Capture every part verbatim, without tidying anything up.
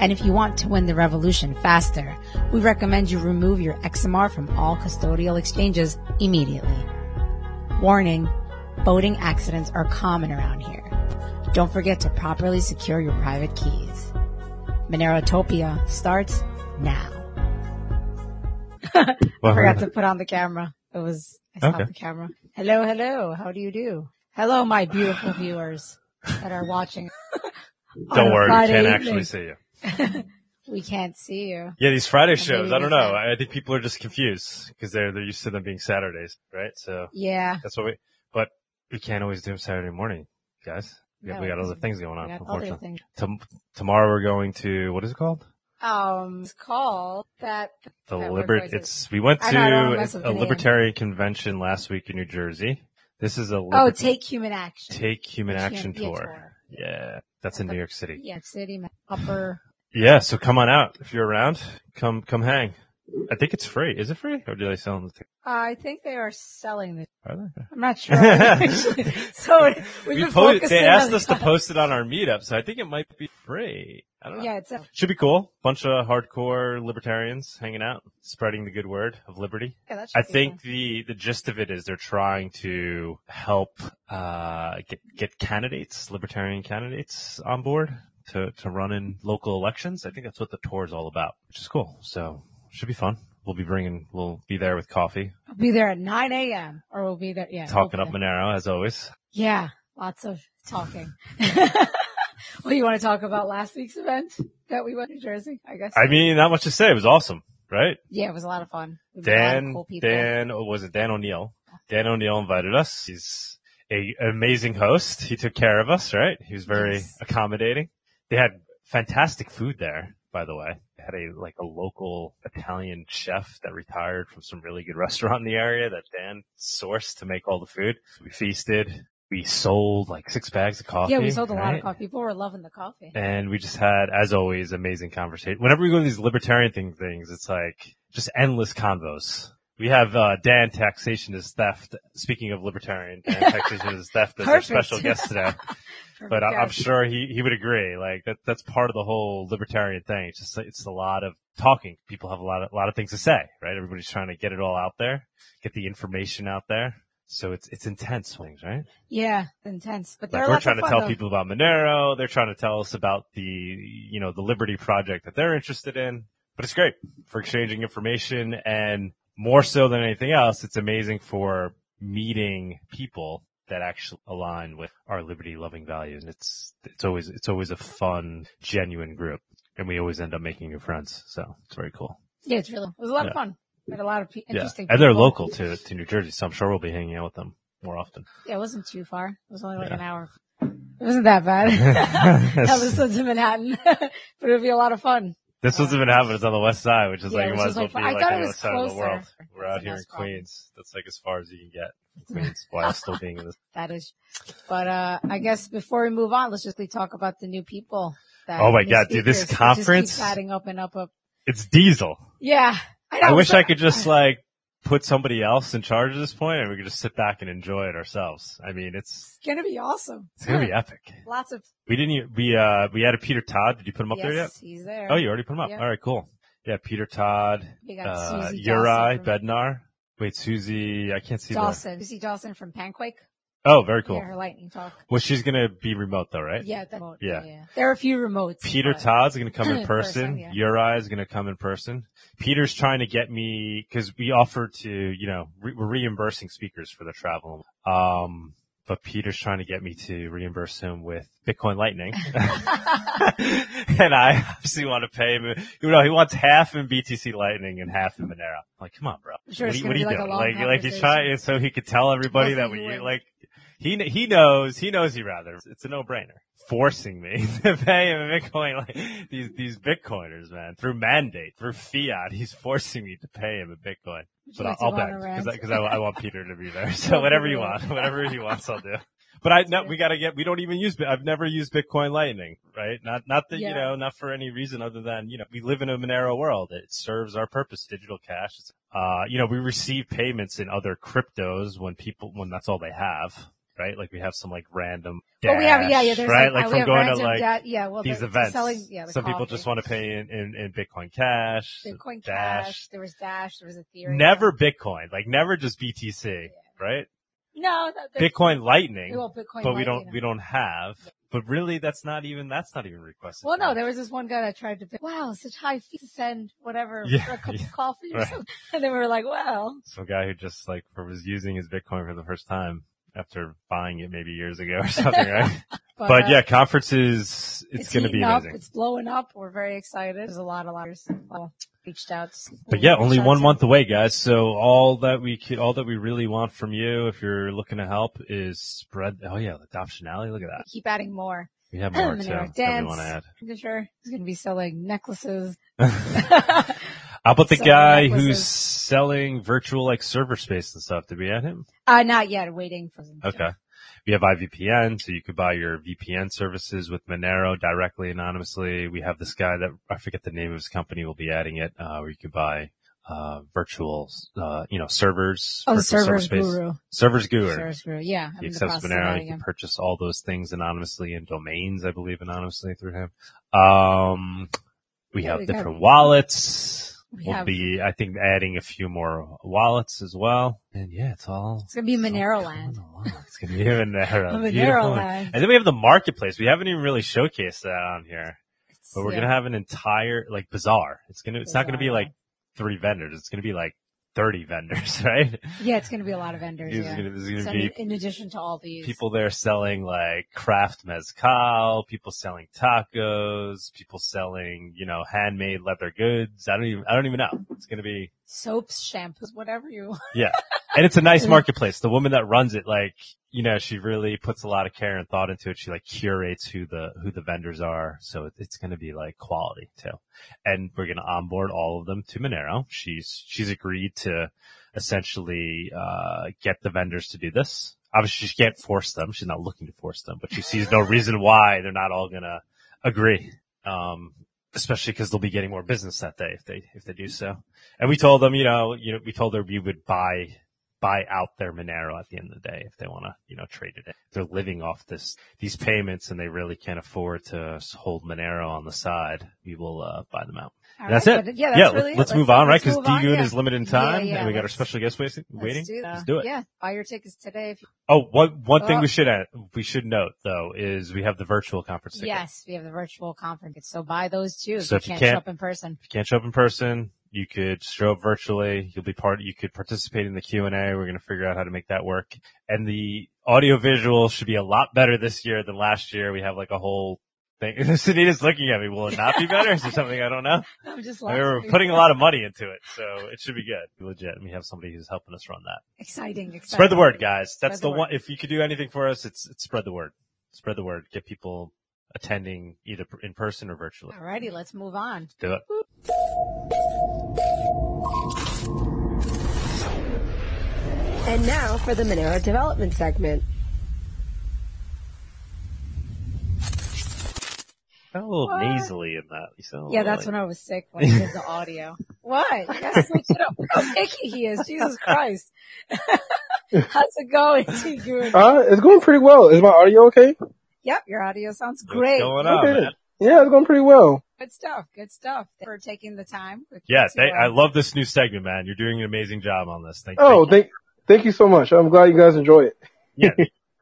And if you want to win the revolution faster, we recommend you remove your X M R from all custodial exchanges immediately. Warning, boating accidents are common around here. Don't forget to properly secure your private keys. Monerotopia starts now. I forgot to put on the camera. It was, I stopped okay. the camera. Hello, hello. How do you do? Hello, my beautiful viewers that are watching. Don't worry, Friday we can't evening. actually see you. We can't see you. Yeah, these Friday shows, I don't know. I think people are just confused because they're they're used to them being Saturdays, right? So yeah, that's what we. But we can't always do them Saturday morning, guys. We, no, we got other things going on. Unfortunately, things. Tom- tomorrow we're going to what is it called? Um, it's called that. The that liber- It's we went to know, a libertarian name. convention last week in New Jersey. This is a liber- oh, take human action. Take human the action tour. tour. Yeah, that's in the, New York City. New York City, upper. Yeah, so come on out. If you're around, come come hang. I think it's free. Is it free? Or do they sell them? The uh, I think they are selling the Are they? I'm not sure. Actually. So we've we been post- They asked us that. to post it on our meetup, so I think it might be free. I don't know. Yeah, it's a- Should be cool. Bunch of hardcore libertarians hanging out, spreading the good word of liberty. Yeah, that should I be think fun. the the gist of it is they're trying to help uh get get candidates, libertarian candidates on board. To, to run in local elections. I think that's what the tour is all about, which is cool. So should be fun. We'll be bringing, we'll be there with coffee. I'll be there at nine a.m. or we'll be there. Yeah. Talking up Monero as always. Yeah. Lots of talking. Well, you want to talk about last week's event that we went to Jersey, I guess? I mean, not much to say. It was awesome, right? Yeah. It was a lot of fun. Dan, cool Dan, was it Dan O'Neill? Dan O'Neill invited us. He's a amazing host. He took care of us, right? He was very yes. accommodating. They had fantastic food there, by the way. They had a like a local Italian chef that retired from some really good restaurant in the area that Dan sourced to make all the food. We feasted. We sold like six bags of coffee. Yeah, we sold a right? lot of coffee. People were loving the coffee. And we just had, as always, amazing conversation. Whenever we go to these libertarian thing things, it's like just endless convos. We have uh, Dan, Taxation is Theft. Speaking of libertarian, Dan, Taxation is Theft is our special guest today. But I, I'm sure he, he would agree. Like that that's part of the whole libertarian thing. It's just it's a lot of talking. People have a lot of a lot of things to say, right? Everybody's trying to get it all out there, get the information out there. So it's it's intense things, right? Yeah, intense. But like we're trying to tell though. people about Monero. They're trying to tell us about the you know the Liberty Project that they're interested in. But it's great for exchanging information and. More so than anything else, it's amazing for meeting people that actually align with our liberty-loving values. And it's it's always it's always a fun, genuine group, and we always end up making new friends. So it's very cool. Yeah, it's really. It was a lot yeah. of fun. We had a lot of pe- interesting. Yeah. And they're people. local to to New Jersey, so I'm sure we'll be hanging out with them more often. Yeah, it wasn't too far. It was only like yeah. an hour. It wasn't that bad. That was in Manhattan, but it would be a lot of fun. This doesn't even happen. It's on the west side, which is yeah, like, you might as well like, be I like on the west side of the world. We're out here in Queens. That's like as far as you can get in Queens while still being in this. That is, but, uh, I guess before we move on, let's just talk about the new people. That oh my God, dude, this conference. Just keep adding up and up, up. It's diesel. Yeah. I, know, I wish so, I could just like put somebody else in charge at this point and we could just sit back and enjoy it ourselves. I mean, it's, it's going to be awesome. It's going to be epic. Lots of, we didn't, we, uh, we added Peter Todd. Did you put him up yes, there yet? Yes, he's there. Oh, you already put him up. Yep. All right, cool. Yeah, Peter Todd, we got uh, Susie Uri, Bednar. Wait, Susie, I can't see Dawson. That. Susie Dawson from Panquake. Oh, very cool. Yeah, her lightning talk. Well, she's going to be remote though, right? Yeah, that, yeah. yeah. There are a few remotes. Peter Todd's going to come in person. person yeah. Uri is going to come in person. Peter's trying to get me, cause we offered to, you know, re- we're reimbursing speakers for their travel. Um, but Peter's trying to get me to reimburse him with Bitcoin Lightning. And I obviously want to pay him. You know, he wants half in B T C Lightning and half in Monero. I'm like, come on, bro. Sure, what are you, what are you like doing? Like, like you try, so he could tell everybody Nothing that we, like, He he knows he knows you rather. It's a no-brainer. Forcing me to pay him Bitcoin, like these these Bitcoiners, man, through mandate, through fiat. He's forcing me to pay him a Bitcoin. But like I'll back because because I, I, I want Peter to be there. So whatever you want, whatever he wants, I'll do. But I no, we gotta get. We don't even use. I've never used Bitcoin Lightning, right? Not, not that yeah. you know, not for any reason other than you know, we live in a Monero world. It serves our purpose. Digital cash. Uh, you know, we receive payments in other cryptos when people when that's all they have, right? Like we have some like random. Dash, oh, we have yeah, yeah. There's right, like, like from going to like da- yeah, well, these events. Selling, yeah, the some people just want to pay in, in, in Bitcoin Cash. Bitcoin Dash. Cash. There was Dash. There was Ethereum. Never Bitcoin. Like never just B T C, yeah. right? No, Bitcoin Lightning, well, Bitcoin but we don't Lightning. we don't have. But really, that's not even that's not even requested. Well, no, there was this one guy that tried to pay. Wow, such high fees to send whatever yeah, for a cup yeah, of coffee or right. something. And then we were like, wow. Some guy who just like was using his Bitcoin for the first time after buying it maybe years ago or something, right? but, but yeah, conferences, it's, it's going to be up, amazing. It's blowing up. We're very excited. There's a lot of liars. Well, reached out. But yeah, only one month away, guys. So all that we could, all that we really want from you, if you're looking to help, is spread. Oh yeah, Adoption Alley. Look at that. We keep adding more. We have more too. Dance. That we want to add. I'm sure he's going to be selling necklaces. How about the selling guy necklaces. who's selling virtual like server space and stuff? Did we add him? Uh, not yet. Waiting for them. Okay. We have I V P N, so you could buy your V P N services with Monero directly, anonymously. We have this guy that, I forget the name of his company, we'll be adding it, uh, where you could buy, uh, virtual, uh, you know, servers. Oh, Server's guru. Server's guru. Server's guru, yeah. He accepts Monero. You can purchase all those things anonymously and domains, I believe, anonymously through him. Um, we have different wallets. We we'll have, be, I think, adding a few more wallets as well. And yeah, it's all. It's going to be Monero land. It's going to be Monero. Monero land. And then we have the marketplace. We haven't even really showcased that on here. It's, but we're yeah. going to have an entire, like, bazaar. It's going to, it's bazaar. not going to be like three vendors. It's going to be like thirty vendors, right? Yeah, it's going to be a lot of vendors. It's yeah. going to, gonna so be in addition to all these people there selling like craft mezcal, people selling tacos, people selling you know handmade leather goods. I don't even I don't even know. It's going to be soaps, shampoos, whatever you want. Yeah, and it's a nice marketplace. The woman that runs it, like you know, she really puts a lot of care and thought into it. She like curates who the who the vendors are, so it's going to be like quality too. And we're going to onboard all of them to Monero. She's she's agreed to essentially uh get the vendors to do this. Obviously, she can't force them. She's not looking to force them, but she sees no reason why they're not all going to agree. Um especially because they'll be getting more business that day if they if they do so. And we told them, you know, you know, we told her we would buy buy out their Monero at the end of the day if they want to, you know, trade it in. If they're living off this, these payments and they really can't afford to hold Monero on the side, we will, uh, buy them out. Right, that's it. Yeah, that's yeah really let's, let's move on, let's right? Because DGoon yeah. is limited in time yeah, yeah, and we got our special guest waiting. Let's do, let's do it. Yeah. Buy your tickets today. If you... Oh, one, one oh. thing we should add, we should note though, is we have the virtual conference ticket. Yes, we have the virtual conference. So buy those too. So if you can't, can't show up in person. If you can't show up in person, you could show up virtually. You'll be part. You could participate in the Q and A. We're going to figure out how to make that work. And the audio visual should be a lot better this year than last year. We have like a whole thing. Sunita's looking at me. Will it not be better? Is there something I don't know? I'm just laughing. We're putting a lot of money into it, so it should be good, legit. And we have somebody who's helping us run that. Exciting, exciting. Spread the word, guys. That's the one. If you could do anything for us, it's, it's spread the word. Spread the word. Get people attending either in person or virtually. Alrighty, let's move on. Do it. And now for the Monero development segment. Got a little what? nasally in that. You sound yeah, that's like... when I was sick when I did the audio. What? That's like, you know how picky he is. Jesus Christ. How's it going, DGoon? Uh, it's going pretty well. Is my audio okay? Yep, your audio sounds great. What's going on, okay. man? Yeah, it's going pretty well. Good stuff. Good stuff. Thanks for taking the time. Yeah, they, I love this new segment, man. You're doing an amazing job on this. Thank, oh, thank, thank, you. thank you so much. I'm glad you guys enjoy it. Yeah,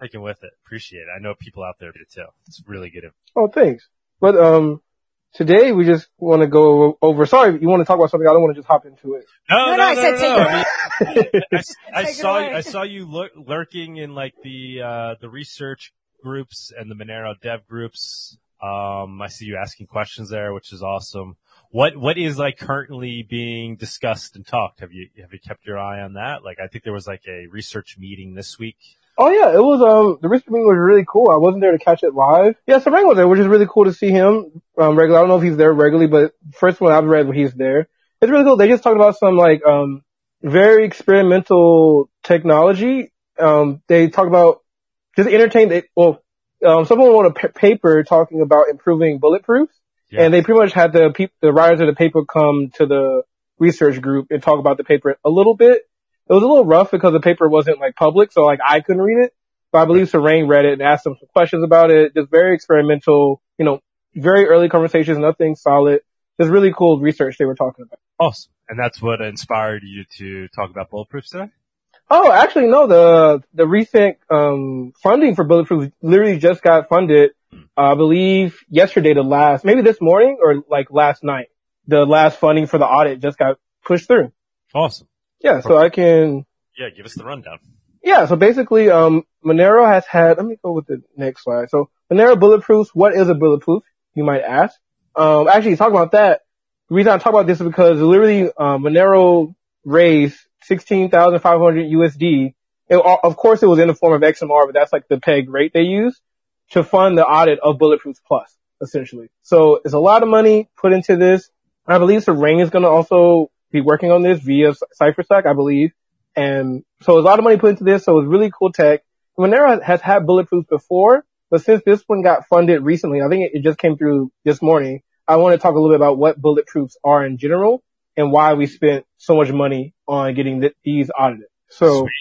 taking with it. Appreciate it. I know people out there do too. It's really good. Oh, thanks. But um, today we just want to go over. Sorry, you want to talk about something? I don't want to just hop into it. No, no, no. no, I, no, said no, no. I, I saw. I saw you lur- lurking in like the uh the research groups and the Monero dev groups. Um, I see you asking questions there, which is awesome. What, what is like currently being discussed and talked? Have you, have you kept your eye on that? Like, I think there was like a research meeting this week Oh yeah, it was, um, the risk meeting was really cool. I wasn't there to catch it live. Yeah, Sarang was there, which is really cool to see him, um, regularly. I don't know if he's there regularly, but first one I've read when he's there. It's really cool. They just talked about some, like, um, very experimental technology. Um, they talk about just entertain, they, well, um, someone wrote a p- paper talking about improving bulletproofs. Yeah. And they pretty much had the pe- the writers of the paper come to the research group and talk about the paper a little bit. It was a little rough because the paper wasn't, like, public, so, like, I couldn't read it. But I believe Sarang read it and asked them some questions about it. Just very experimental, you know, very early conversations, nothing solid. Just really cool research they were talking about. Awesome. And that's what inspired you to talk about Bulletproofs today? Oh, actually, no. The the recent um funding for Bulletproofs literally just got funded, mm. uh, I believe, yesterday to last, maybe this morning or, like, last night. The last funding for the audit just got pushed through. Awesome. Yeah, so I can... Yeah, give us the rundown. Yeah, so basically, um, Monero has had... Let me go with the next slide. So, Monero Bulletproofs. What is a bulletproof, you might ask? Um, actually, talk about that. The reason I talk about this is because literally, um, Monero raised sixteen thousand five hundred U S D. It, of course, it was in the form of X M R, but that's like the peg rate they use to fund the audit of Bulletproofs Plus, essentially. So, it's a lot of money put into this. I believe Sarang is going to also... be working on this via CypherStack, I believe. And so there's a lot of money put into this, so it's really cool tech. Monero has had Bulletproofs before, but since this one got funded recently, I think it just came through this morning, I want to talk a little bit about what Bulletproofs are in general and why we spent so much money on getting th- these audited. So, Sweet.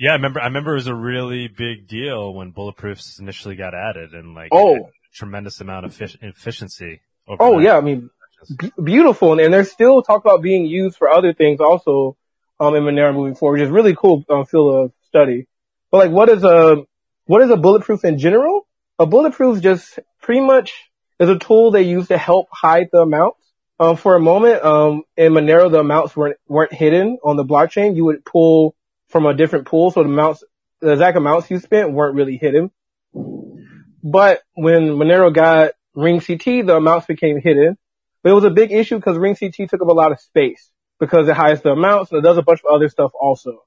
Yeah, I remember I remember it was a really big deal when Bulletproofs initially got added and like oh. a tremendous amount of fish- efficiency. Overnight. Oh, yeah, I mean... B- beautiful, and, and they're still talking about being used for other things also um in Monero moving forward, which is really cool um, field of study. But like, what is a what is a bulletproof in general? A bulletproof just pretty much is a tool they use to help hide the amounts. Um, for a moment, um, in Monero, the amounts weren't weren't hidden on the blockchain. You would pull from a different pool, so the amounts, the exact amounts you spent weren't really hidden. But when Monero got Ring C T, the amounts became hidden. But it was a big issue because Ring C T took up a lot of space because it hides the amounts and it does a bunch of other stuff also.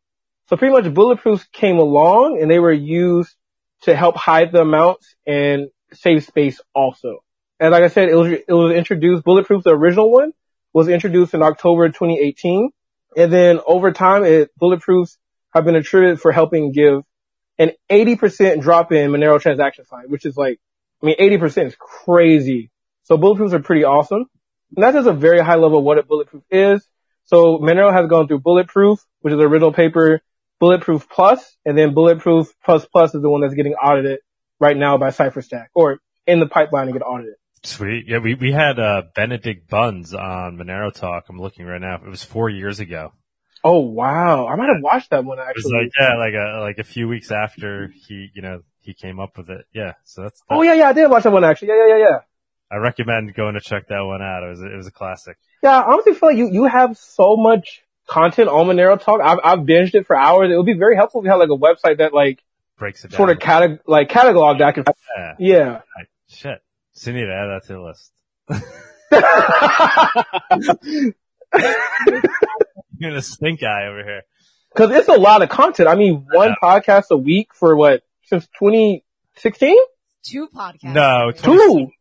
So pretty much Bulletproofs came along and they were used to help hide the amounts and save space also. And like I said, it was, it was introduced, Bulletproofs, the original one, was introduced in October twenty eighteen. And then over time, it, Bulletproofs have been attributed for helping give an eighty percent drop in Monero transaction size, which is like, I mean, eighty percent is crazy. So Bulletproofs are pretty awesome. And that's just a very high level of what a bulletproof is. So Monero has gone through Bulletproof, which is the original paper, Bulletproof Plus, and then Bulletproof Plus Plus is the one that's getting audited right now by CypherStack, or in the pipeline to get audited. Sweet. Yeah, we, we had uh, Benedikt Bünz on Monero Talk. I'm looking right now. It was four years ago. Oh, wow. I might have watched that one, actually. It was like, yeah, like a, like a few weeks after he, you know, he came up with it. Yeah, so that's... That. Oh, yeah, yeah, I did watch that one, actually. Yeah, yeah, yeah, yeah. I recommend going to check that one out. It was, it was a classic. Yeah, I honestly feel like you, you have so much content on Monero Talk. I've, I've binged it for hours. It would be very helpful if you had like a website that like breaks it down, sort of cate- like catalog that I can. Yeah. yeah. Right. Shit. So you need to add that to the list. You're the stink eye over here. Cause it's a lot of content. I mean, one I podcast a week for what? Since twenty sixteen? Two podcasts. No, two.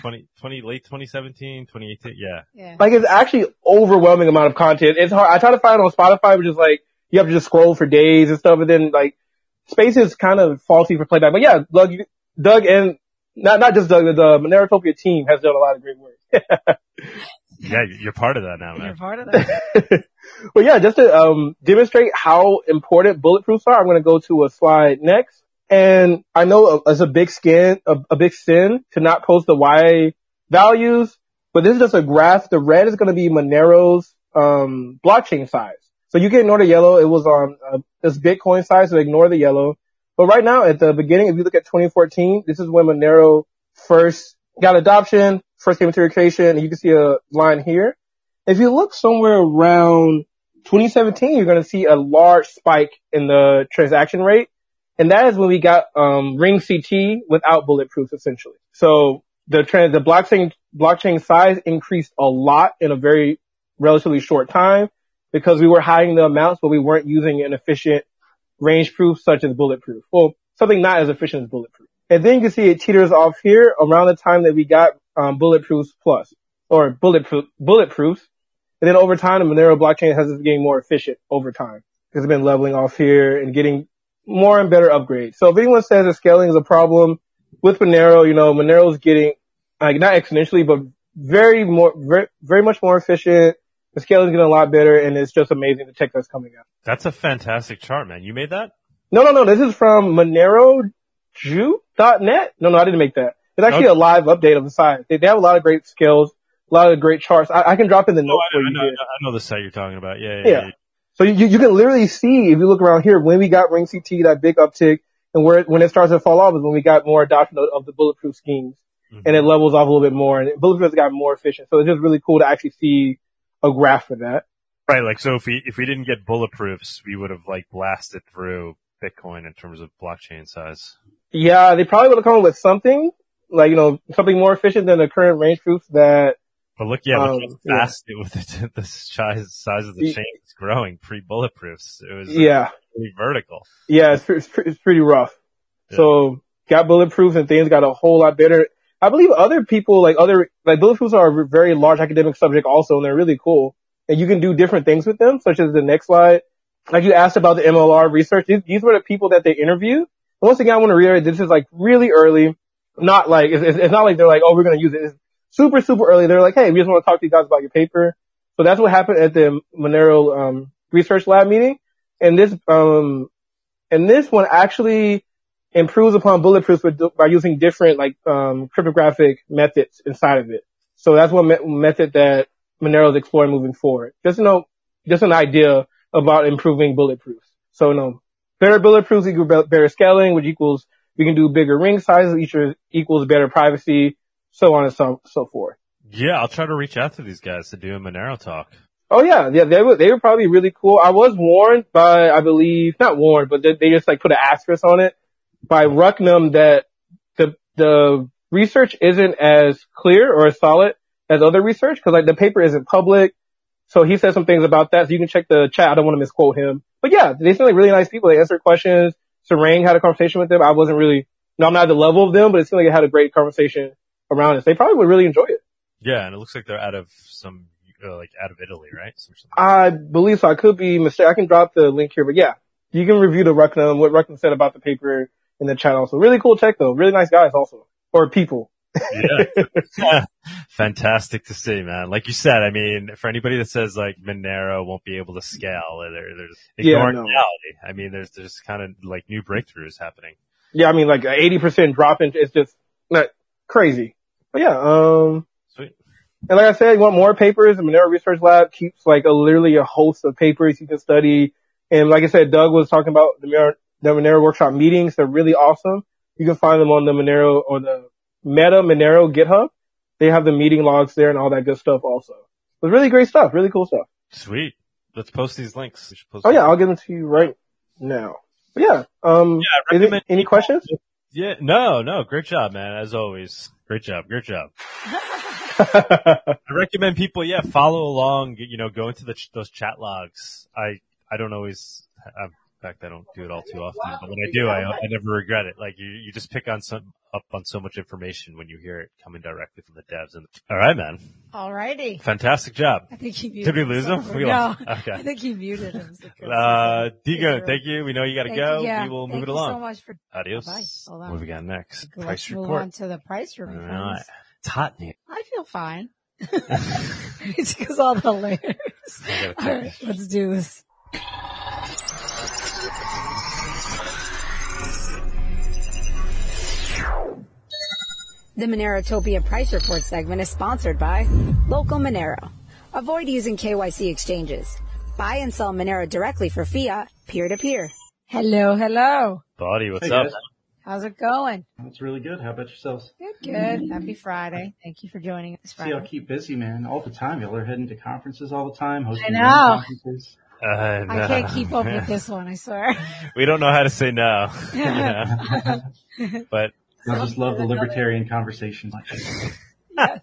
twenty, twenty, late twenty seventeen, twenty eighteen, yeah. yeah. Like, it's actually overwhelming amount of content. It's hard. I try to find it on Spotify, which is like, you have to just scroll for days and stuff, and then, like, space is kind of faulty for playback. But yeah, Doug, Doug and, not not just Doug, the, the Monerotopia team has done a lot of great work. Yeah, you're part of that now, man. You're part of that. Well, yeah, just to um demonstrate how important bulletproofs are, I'm going to go to a slide next. And I know it's a big skin, a, a big sin to not post the Y values, but this is just a graph. The red is going to be Monero's um blockchain size. So you can ignore the yellow. It was on um, uh, this Bitcoin size, so ignore the yellow. But right now, at the beginning, if you look at twenty fourteen, this is when Monero first got adoption, first came into creation, and you can see a line here. If you look somewhere around twenty seventeen, you're going to see a large spike in the transaction rate. And that is when we got um Ring C T without bulletproofs, essentially. So the trans the blockchain blockchain size increased a lot in a very relatively short time because we were hiding the amounts, but we weren't using an efficient range proof such as Bulletproof. Well, something not as efficient as Bulletproof. And then you can see it teeters off here around the time that we got um, Bulletproofs Plus or Bulletproof, Bulletproofs. And then over time, the Monero blockchain has been getting more efficient over time. It's been leveling off here and getting more and better upgrades. So if anyone says that scaling is a problem with Monero, you know, Monero is getting, like, not exponentially, but very more, very, very much more efficient. The scaling is getting a lot better, and it's just amazing the tech that's coming out. That's a fantastic chart, man. You made that? No, no, no. This is from Monero Ju dot net. No, no, I didn't make that. It's actually okay. A live update of the site. They, they have a lot of great skills, a lot of great charts. I, I can drop in the notes oh, I, for I you. Know, I know the site you're talking about. Yeah, yeah, yeah. yeah. So you, you can literally see, if you look around here, when we got Ring C T, that big uptick, and where when it starts to fall off is when we got more adoption of, of the Bulletproof schemes. Mm-hmm. And it levels off a little bit more, and Bulletproof has got more efficient. So it's just really cool to actually see a graph for that. Right, like, so if we, if we didn't get Bulletproofs, we would have, like, blasted through Bitcoin in terms of blockchain size. Yeah, they probably would have come up with something, like, you know, something more efficient than the current range proofs that... But look, yeah, um, look how fast yeah. it was, the, the size, size of the chain is growing pre-Bulletproofs. It was yeah. uh, pretty vertical. Yeah, it's, it's, it's pretty rough. Yeah. So, got Bulletproofs and things got a whole lot better. I believe other people, like other, like Bulletproofs are a very large academic subject also, and they're really cool. And you can do different things with them, such as the next slide. Like you asked about the M L R research. These, these were the people that they interviewed. And once again, I want to reiterate, this is like really early. Not like, it's, it's not like they're like, oh, we're going to use it. It's super, super early. They're like, hey, we just want to talk to you guys about your paper. So that's what happened at the Monero, um, Research Lab meeting. And this, um, and this one actually improves upon Bulletproofs by using different, like, um, cryptographic methods inside of it. So that's one me- method that Monero is exploring moving forward. Just, you know, just an idea about improving Bulletproofs. So, you know, better Bulletproofs equals better scaling, which equals we can do bigger ring sizes, each equals better privacy, so on and so, so forth. Yeah, I'll try to reach out to these guys to do a Monero talk. Oh, yeah. Yeah, they were, they were probably really cool. I was warned by, I believe, not warned, but they, they just, like, put an asterisk on it. By Rucknium that the the research isn't as clear or as solid as other research because like the paper isn't public, so he said some things about that. So you can check the chat. I don't want to misquote him, but yeah, they seem like really nice people. They answered questions. Sarang had a conversation with them. I wasn't really, no, I'm not at the level of them, but it seemed like I had a great conversation around it. They probably would really enjoy it. Yeah, and it looks like they're out of some uh, like out of Italy, right? Some, some... I believe so. I could be mistaken. I can drop the link here, but yeah, you can review the Rucknium what Rucknium said about the paper. In the chat also. Really cool tech though. Really nice guys also. Or people. Yeah. Yeah. Fantastic to see, man. Like you said, I mean, for anybody that says like Monero won't be able to scale, they're, they're ignoring yeah, no. reality. I mean, there's, there's kind of like new breakthroughs happening. Yeah. I mean, like an eighty percent drop in, it's just like, crazy. But yeah. Um, Sweet. And like I said, you want more papers? The Monero Research Lab keeps like a, literally a host of papers you can study. And like I said, Doug was talking about the Monero The Monero workshop meetings, they're really awesome. You can find them on the Monero or the Meta Monero GitHub. They have the meeting logs there and all that good stuff also. It's really great stuff, really cool stuff. Sweet. Let's post these links. We should post oh yeah, links. I'll give them to you right now. But yeah, um, yeah, is it, any questions? Yeah, no, no, great job, man, as always. Great job, great job. I recommend people, yeah, follow along, you know, go into the, those chat logs. I, I don't always, I'm, In fact, I don't do it all too often, but when I do, I, I never regret it. Like you, you just pick on some up on so much information when you hear it coming directly from the devs. And all right, man. All righty. Fantastic job. I think he muted. Did we lose him? We no. Okay. I think he muted him. uh, DGoon, thank you. We know you got to go. You, yeah. We will thank move it along. Thank you so much for. Adios. Bye. What have we got next? Let's price move report. on to the price report. All right. Tottenham. I feel fine. It's because all the layers. All right, let's do this. The Monerotopia Price Report segment is sponsored by Local Monero. Avoid using K Y C exchanges. Buy and sell Monero directly for fiat, peer-to-peer. Hello, hello. Buddy, what's hey, up? Guys. How's it going? It's really good. How about yourselves? Good, good. Happy Friday. Thank you for joining us Friday. See, y'all keep busy, man, all the time. Y'all are heading to conferences all the time. Hosting I know. Conferences. Uh, no. I can't keep up with this one, I swear. We don't know how to say no. Yeah. But... I just love the libertarian conversation. Yes.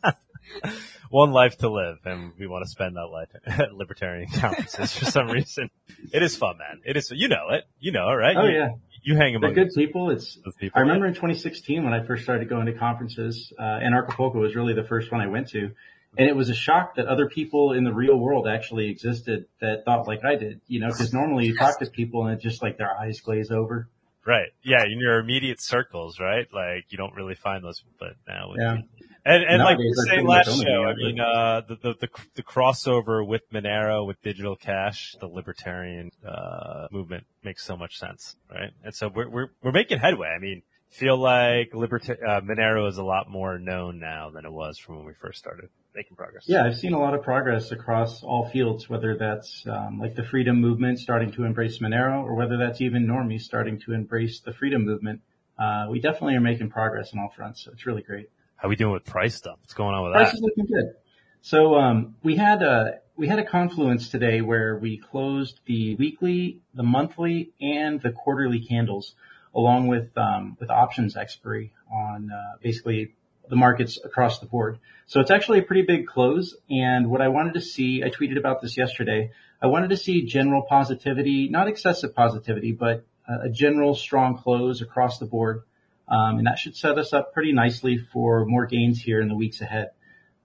one life to live, and we want to spend that life at libertarian conferences for some reason. It is fun, man. It is. You know it. You know it, right? Oh, you, yeah. You hang among They're good people. It's. People, I remember yeah. in twenty sixteen when I first started going to conferences, uh, and Acapulco was really the first one I went to. And it was a shock that other people in the real world actually existed that thought like I did, you know, because normally you talk to people and it's just like their eyes glaze over. Right. Yeah. In your immediate circles, right? Like you don't really find those, but now. Yeah. And, and like we say last show, I mean, uh, the, the, the, the crossover with Monero, with digital cash, the libertarian, uh, movement makes so much sense. Right. And so we're, we're, we're making headway. I mean, feel like liberta- uh, Monero is a lot more known now than it was from when we first started making progress. Yeah, I've seen a lot of progress across all fields, whether that's um, like the freedom movement starting to embrace Monero or whether that's even normies starting to embrace the freedom movement. Uh, we definitely are making progress on all fronts, so it's really great. How are we doing with price stuff? What's going on with price that? Price is looking good. So um, we had a we had a confluence today where we closed the weekly, the monthly, and the quarterly candles, along with um with options expiry on uh, basically the markets across the board. So it's actually a pretty big close. And what I wanted to see, I tweeted about this yesterday, I wanted to see general positivity, not excessive positivity, but a general strong close across the board. Um, and that should set us up pretty nicely for more gains here in the weeks ahead.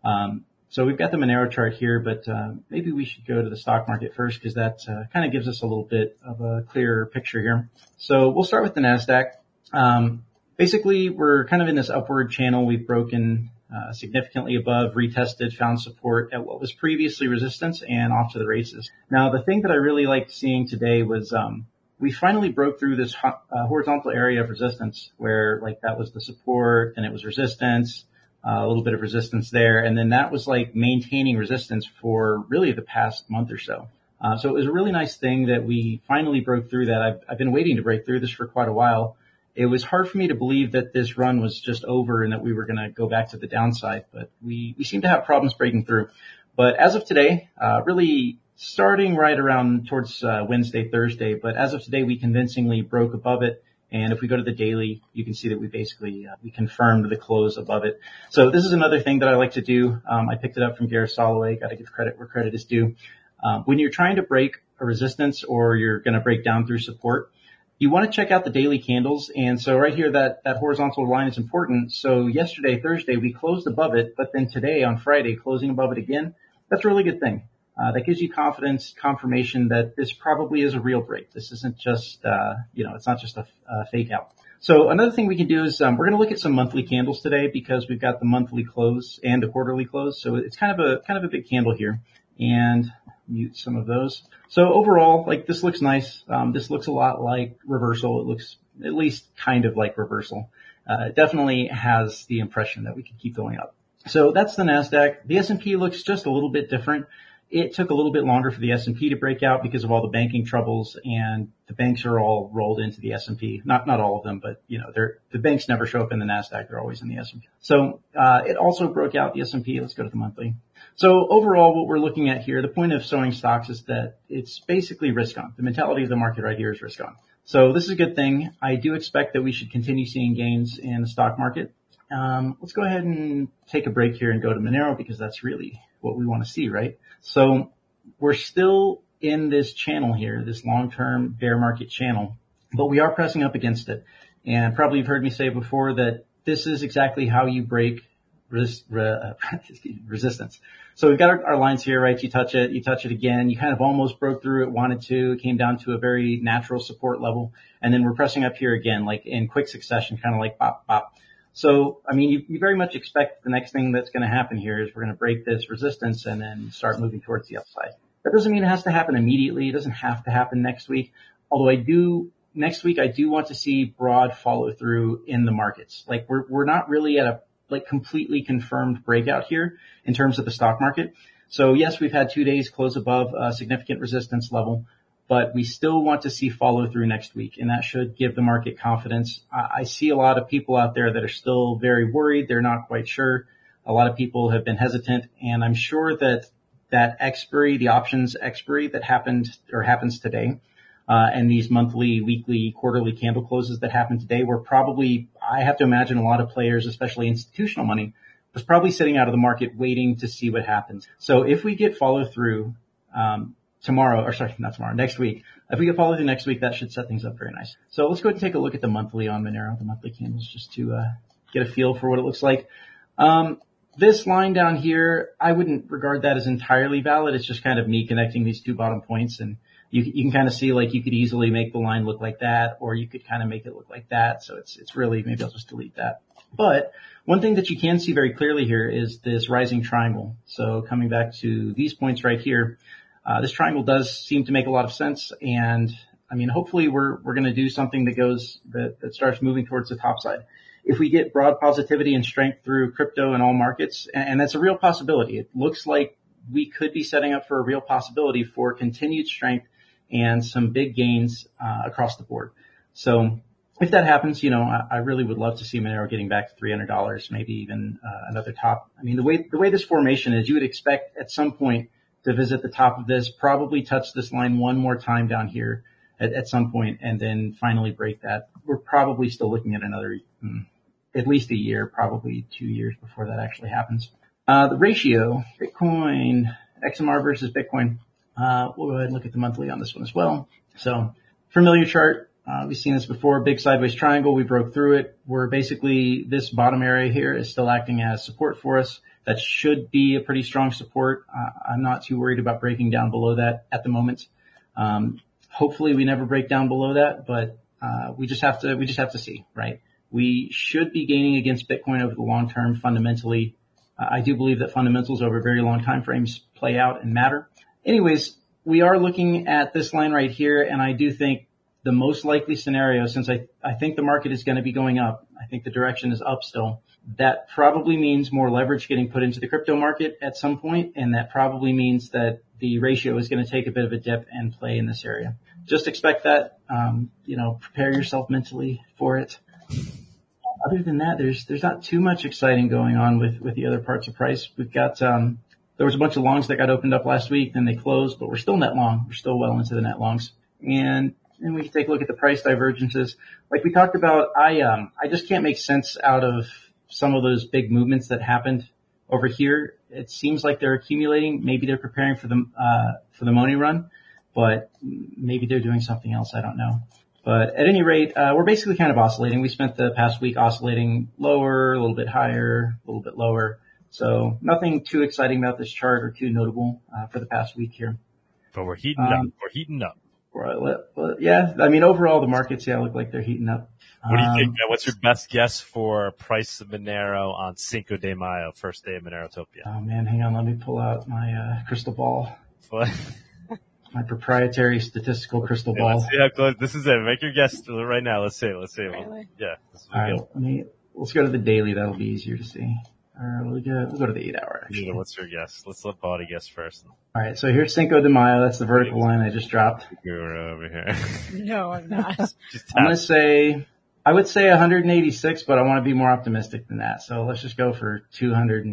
Um, so we've got the Monero chart here, but uh, maybe we should go to the stock market first because that uh, kind of gives us a little bit of a clearer picture here. So we'll start with the NASDAQ. Um, basically, we're kind of in this upward channel. We've broken uh, significantly above, retested, found support at what was previously resistance, and off to the races. Now, the thing that I really liked seeing today was um, we finally broke through this ho- uh, horizontal area of resistance where, like, that was the support and it was resistance. Uh, a little bit of resistance there. And then that was like maintaining resistance for really the past month or so. Uh, so it was a really nice thing that we finally broke through that. I've, I've been waiting to break through this for quite a while. It was hard for me to believe that this run was just over and that we were going to go back to the downside, but we, we seem to have problems breaking through. But as of today, uh, really starting right around towards uh, Wednesday, Thursday, but as of today, we convincingly broke above it. And if we go to the daily, you can see that we basically, uh, we confirmed the close above it. So this is another thing that I like to do. Um, I picked it up from Gareth Soloway. Got to give credit where credit is due. Um, when you're trying to break a resistance or you're going to break down through support, you want to check out the daily candles. And so right here, that, that horizontal line is important. So yesterday, Thursday, we closed above it. But then today on Friday, closing above it again, that's a really good thing. Uh, that gives you confidence, confirmation that this probably is a real break. This isn't just, uh, you know, it's not just a, a fake out. So another thing we can do is um, we're going to look at some monthly candles today because we've got the monthly close and the quarterly close. So it's kind of a kind of a big candle here, and mute some of those. So overall, like this looks nice. Um, this looks a lot like reversal. It looks at least kind of like reversal. Uh, it definitely has the impression that we could keep going up. So that's the NASDAQ. The S and P looks just a little bit different. It took a little bit longer for the S and P to break out because of all the banking troubles, and the banks are all rolled into the S and P. Not not all of them, but you know, they're, the banks never show up in the NASDAQ. They're always in the S and P. So uh it also broke out the S and P. Let's go to the monthly. So overall, what we're looking at here, the point of sowing stocks is that it's basically risk on. The mentality of the market right here is risk on. So this is a good thing. I do expect that we should continue seeing gains in the stock market. Um, let's go ahead and take a break here and go to Monero because that's really what we want to see, right? So we're still in this channel here, this long-term bear market channel, but we are pressing up against it. And probably you've heard me say before that this is exactly how you break res- re- resistance. So we've got our, our lines here, right? You touch it, you touch it again. You kind of almost broke through it, wanted to. It came down to a very natural support level. And then we're pressing up here again, like in quick succession, kind of like bop, bop. So, I mean, you, you very much expect the next thing that's going to happen here is we're going to break this resistance and then start moving towards the upside. That doesn't mean it has to happen immediately. It doesn't have to happen next week. Although I do, next week, I do want to see broad follow through in the markets. Like we're, we're not really at a like completely confirmed breakout here in terms of the stock market. So yes, we've had two days close above a significant resistance level, but we still want to see follow through next week, and that should give the market confidence. I see a lot of people out there that are still very worried. They're not quite sure. A lot of people have been hesitant, and I'm sure that that expiry, the options expiry that happened or happens today, uh, and these monthly, weekly, quarterly candle closes that happened today were probably, I have to imagine, a lot of players, especially institutional money, was probably sitting out of the market waiting to see what happens. So if we get follow through um, tomorrow, or sorry, not tomorrow, next week, if we get follow through next week, that should set things up very nice. So let's go ahead and take a look at the monthly on Monero, the monthly candles, just to uh, get a feel for what it looks like. Um, This line down here, I wouldn't regard that as entirely valid. It's just kind of me connecting these two bottom points. And you, you can kind of see, like, you could easily make the line look like that, or you could kind of make it look like that. So it's, it's really, maybe I'll just delete that. But one thing that you can see very clearly here is this rising triangle. So coming back to these points right here, uh, this triangle does seem to make a lot of sense. And I mean, hopefully we're, we're going to do something that goes, that, that starts moving towards the top side. If we get broad positivity and strength through crypto and all markets, and that's a real possibility. It looks like we could be setting up for a real possibility for continued strength and some big gains uh, across the board. So if that happens, you know, I, I really would love to see Monero getting back to three hundred dollars, maybe even uh, another top. I mean, the way the way this formation is, you would expect at some point to visit the top of this, probably touch this line one more time down here at, at some point, and then finally break that. We're probably still looking at another... Hmm, at least a year, probably two years before that actually happens. Uh, the ratio, Bitcoin, X M R versus Bitcoin. Uh, we'll go ahead and look at the monthly on this one as well. So familiar chart. Uh, we've seen this before, big sideways triangle. We broke through it. We're basically, this bottom area here is still acting as support for us. That should be a pretty strong support. Uh, I'm not too worried about breaking down below that at the moment. Um, hopefully we never break down below that, but uh, we just have to, we just have to see, right? We should be gaining against Bitcoin over the long term fundamentally. Uh, I do believe that fundamentals over very long time frames play out and matter. Anyways, we are looking at this line right here, and I do think the most likely scenario, since I, I think the market is going to be going up, I think the direction is up still, that probably means more leverage getting put into the crypto market at some point, and that probably means that the ratio is going to take a bit of a dip and play in this area. Just expect that, um, you know, prepare yourself mentally for it. Other than that, there's there's not too much exciting going on with, with the other parts of price. We've got, um, there was a bunch of longs that got opened up last week, then they closed, but we're still net long. We're still well into the net longs. And then we can take a look at the price divergences. Like we talked about, I um I just can't make sense out of some of those big movements that happened over here. It seems like they're accumulating. Maybe they're preparing for the, uh, for the money run, but maybe they're doing something else. I don't know. But at any rate, uh, we're basically kind of oscillating. We spent the past week oscillating lower, a little bit higher, a little bit lower. So nothing too exciting about this chart or too notable uh, for the past week here. But we're heating um, up. We're heating up. Well, yeah, I mean, overall, the markets, yeah, look like they're heating up. What do you think? Um, what's your best guess for price of Monero on Cinco de Mayo, first day of Monerotopia? Oh, man, hang on. Let me pull out my uh, crystal ball. What? My proprietary statistical crystal yeah, ball. Yeah, close. This is it. Make your guess right now. Let's see. Let's see. Really? Yeah. All right. Let me, let's go to the daily. That'll be easier to see. Or we'll go, we'll go to the eight hour. Actually. Yeah, what's your guess? Let's let Body guess first. All right. So here's Cinco de Mayo. That's the vertical line I just dropped. You're over here. No, I'm not. I'm going to say, I would say one hundred eighty-six, but I want to be more optimistic than that. So let's just go for two hundred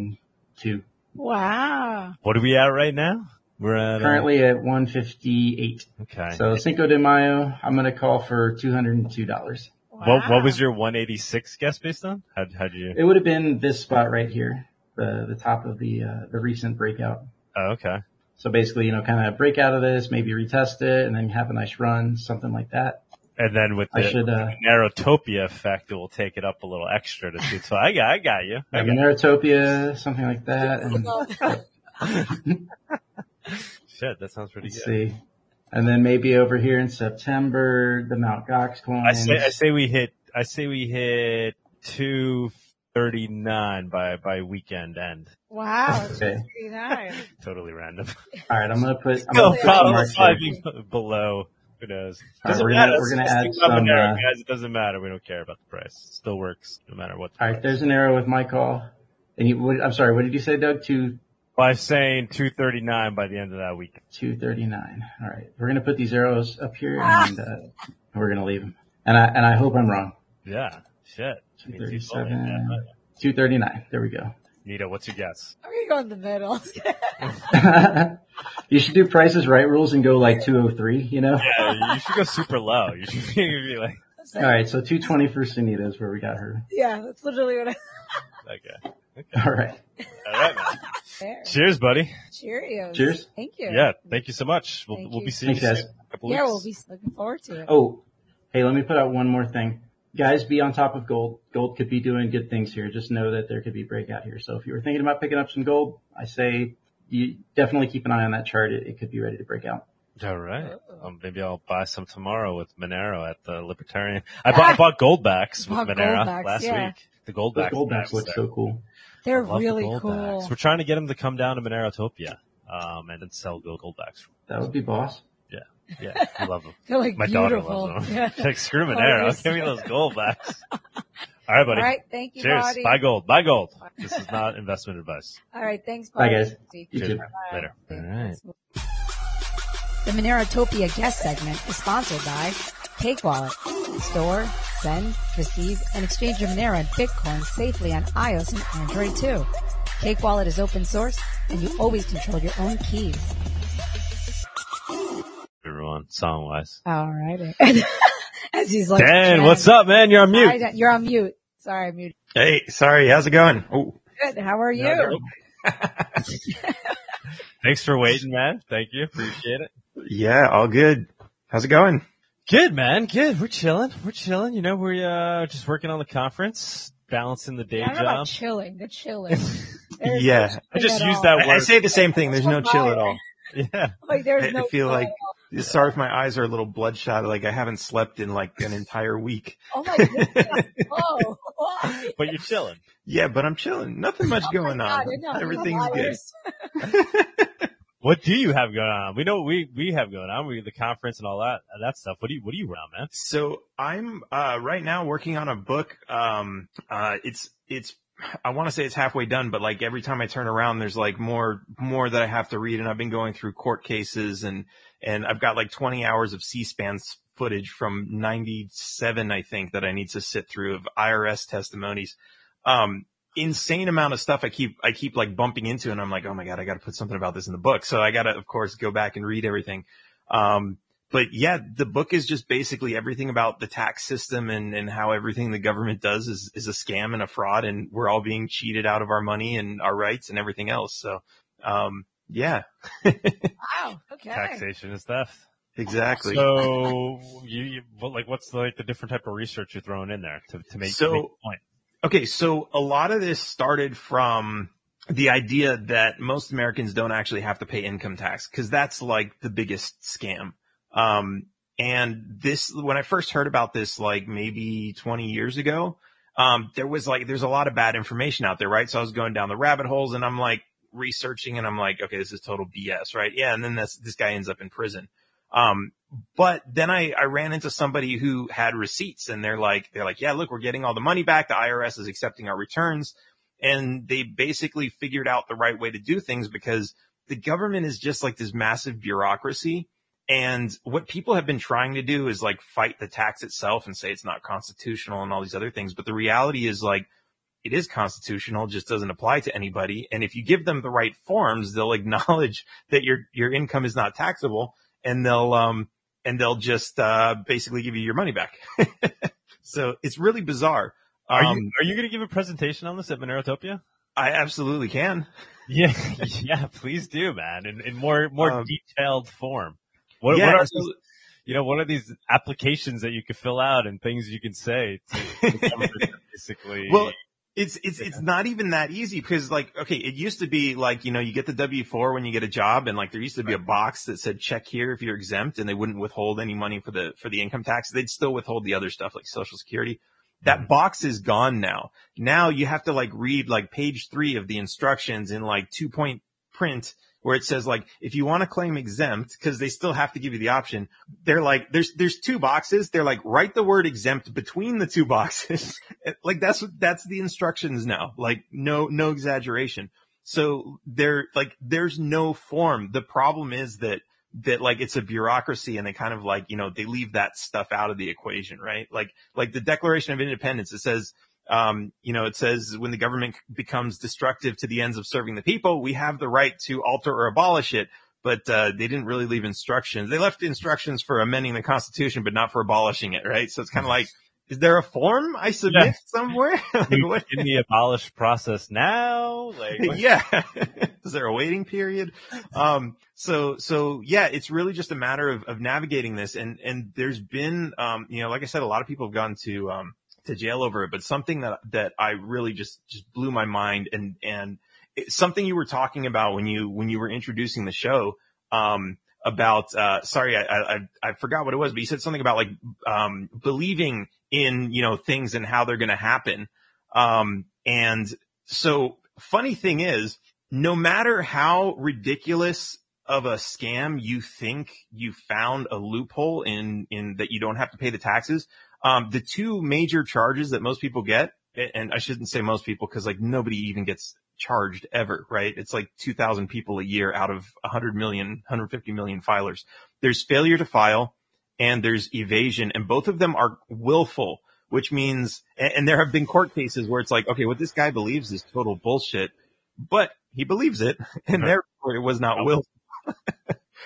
two. Wow. What are we at right now? We're at, currently uh, at one fifty-eight. Okay. So Cinco de Mayo, I'm going to call for two hundred two dollars. Wow. What, what was your one eighty-six guess based on? How, how did you? It would have been this spot right here, the the top of the uh, the recent breakout. Oh, okay. So basically, you know, kind of break out of this, maybe retest it, and then have a nice run, something like that. And then with the, should, uh, the Monerotopia effect, it will take it up a little extra to see. So I got, I got you. I got Monerotopia, you. Something like that. And... Shit, that sounds pretty Let's good. See. And then maybe over here in September, the Mount Gox coin. I say, I say we hit, I say we hit two thirty-nine by, by weekend end. Wow. Okay. Totally random. All right. I'm going to put, I'm going to put below. Who knows? Right, we're gonna, we're gonna add some, Monero, uh, guys. It doesn't matter. We don't care about the price. It still works no matter what. All right. There's an arrow with my call. And you, what, I'm sorry. What did you say, Doug? Two. By saying two thirty-nine by the end of that week. two thirty-nine. All right. We're going to put these arrows up here and uh, we're going to leave them. And I, and I hope I'm wrong. Yeah. Shit. two thirty-seven. two thirty-nine. There we go. Nita, what's your guess? I'm going to go in the middle. You should do Prices Right rules and go like two oh three, you know? Yeah. You should go super low. You should be like. All right. So two twenty for Sunita is where we got her. Yeah. That's literally what I. Okay. Okay. All right. All right, man. Cheers, buddy. Cheerios. Cheers. Thank you. Yeah, thank you so much. We'll, we'll be seeing Thanks, you guys. In a couple yeah, weeks. We'll be looking forward to it. Oh, hey, let me put out one more thing. Guys, be on top of gold. Gold could be doing good things here. Just know that there could be breakout here. So if you were thinking about picking up some gold, I say you definitely keep an eye on that chart. It, it could be ready to break out. All right. Um, maybe I'll buy some tomorrow with Monero at the Libertarian. I bought, ah, I bought gold backs with Monero backs, last yeah. week. The gold backs. The gold backs look so cool. They're really the cool. Backs. We're trying to get them to come down to Monerotopia, um, and then sell gold, gold backs. That would be boss. Yeah. Yeah. I love them. They're like My beautiful. daughter loves them. Yeah. Like, screw Monero. Give me those gold backs. All right, buddy. All right. Thank you. Cheers. Buddy. Buy gold. Buy gold. This is not investment advice. All right. Thanks. Buddy. Bye, guys. You Cheers. Too. Bye. Later. All right. The Monerotopia guest segment is sponsored by Cake Wallet. Store, send, receive, and exchange your Monero and Bitcoin safely on iOS and Android too. Cake Wallet is open source, and you always control your own keys. Everyone, song-wise. All right. As he's like, Dan, Dan, what's up, man? You're on mute. Hi, you're on mute. Sorry, I'm muted. Hey, sorry. How's it going? Oh. Good. How are you? Thanks for waiting, man. Thank you. Appreciate it. Yeah, all good. How's it going? Good, man. Good. We're chilling. We're chilling. You know, we're uh, just working on the conference, balancing the day job. I don't know about chilling. The chilling. Yeah. No I just use that word. I, I say the same thing. There's no chill at all. Yeah. Like there's I, no I feel like, sorry if my eyes are a little bloodshot. Like I haven't slept in like an entire week. Oh my goodness. Whoa. But you're chilling. Yeah, but I'm chilling. Nothing much oh going God, on. No, Everything's good. What do you have going on? We know what we, we have going on. We the conference and all that that stuff. What do you what do you run, man? So I'm uh right now working on a book. Um uh it's it's I want to say it's halfway done, but like every time I turn around there's like more more that I have to read, and I've been going through court cases and and I've got like twenty hours of C-SPAN footage from ninety-seven I think that I need to sit through of I R S testimonies. Um Insane amount of stuff I keep, I keep like bumping into, and I'm like, oh my God, I got to put something about this in the book. So I got to, of course, go back and read everything. Um, but yeah, the book is just basically everything about the tax system and, and how everything the government does is, is a scam and a fraud, and we're all being cheated out of our money and our rights and everything else. So, um, yeah. Wow. Okay. Taxation is theft. Exactly. So you, you, but like, what's the, like the different type of research you're throwing in there to, to make, so, to make the point? Okay, so a lot of this started from the idea that most Americans don't actually have to pay income tax, because that's like the biggest scam. Um, and this, when I first heard about this, like maybe twenty years ago, um, there was like, there's a lot of bad information out there, right? So I was going down the rabbit holes, and I'm like researching, and I'm like, okay, this is total B S, right? Yeah, and then this, this guy ends up in prison. Um, but then I, I ran into somebody who had receipts, and they're like, they're like, yeah, look, we're getting all the money back. The I R S is accepting our returns. And they basically figured out the right way to do things, because the government is just like this massive bureaucracy. And what people have been trying to do is like fight the tax itself and say it's not constitutional and all these other things. But the reality is like, it is constitutional, just doesn't apply to anybody. And if you give them the right forms, they'll acknowledge that your, your income is not taxable. And they'll, um, and they'll just, uh, basically give you your money back. So it's really bizarre. Um, are you, are you going to give a presentation on this at Monerotopia? I absolutely can. Yeah. Yeah. Please do, man. In, in more, more um, detailed form. What, yeah, what are, those, you know, what are these applications that you could fill out and things you can say to, to cover this, basically? Well, It's, it's, it's not even that easy, because like, okay, it used to be like, you know, you get the W four when you get a job, and like there used to be a box that said check here if you're exempt, and they wouldn't withhold any money for the, for the income tax. They'd still withhold the other stuff like Social Security. That box is gone now. Now you have to like read like page three of the instructions in like two point print, where it says like, if you want to claim exempt, because they still have to give you the option, they're like, there's, there's two boxes. They're like, write the word exempt between the two boxes. Like that's, that's the instructions now. Like no, no exaggeration. So they're like, there's no form. The problem is that, that like it's a bureaucracy, and they kind of like, you know, they leave that stuff out of the equation, right? Like, like the Declaration of Independence, it says, Um, you know, it says when the government becomes destructive to the ends of serving the people, we have the right to alter or abolish it. But, uh, they didn't really leave instructions. They left instructions for amending the Constitution, but not for abolishing it, right? So it's kind of like, Is there a form I submit yeah. somewhere? Like, what? In the abolish process now? Like, what? Yeah. Is there a waiting period? Um, so, so yeah, it's really just a matter of, of navigating this. And, and there's been, um, you know, like I said, a lot of people have gone to, um, to jail over it, but something that, that I really just, just blew my mind and, and it's something you were talking about when you, when you were introducing the show, um, about, uh, sorry, I, I, I forgot what it was, but you said something about like, um, believing in, you know, things and how they're going to happen. Um, and so funny thing is, no matter how ridiculous of a scam you think you found a loophole in, in that you don't have to pay the taxes, um, the two major charges that most people get, and I shouldn't say most people, cause like nobody even gets charged ever, right? It's like two thousand people a year out of one hundred million, one hundred fifty million filers. There's failure to file and there's evasion, and both of them are willful, which means, and, and there have been court cases where it's like, okay, what this guy believes is total bullshit, but he believes it and right. therefore it was not willful.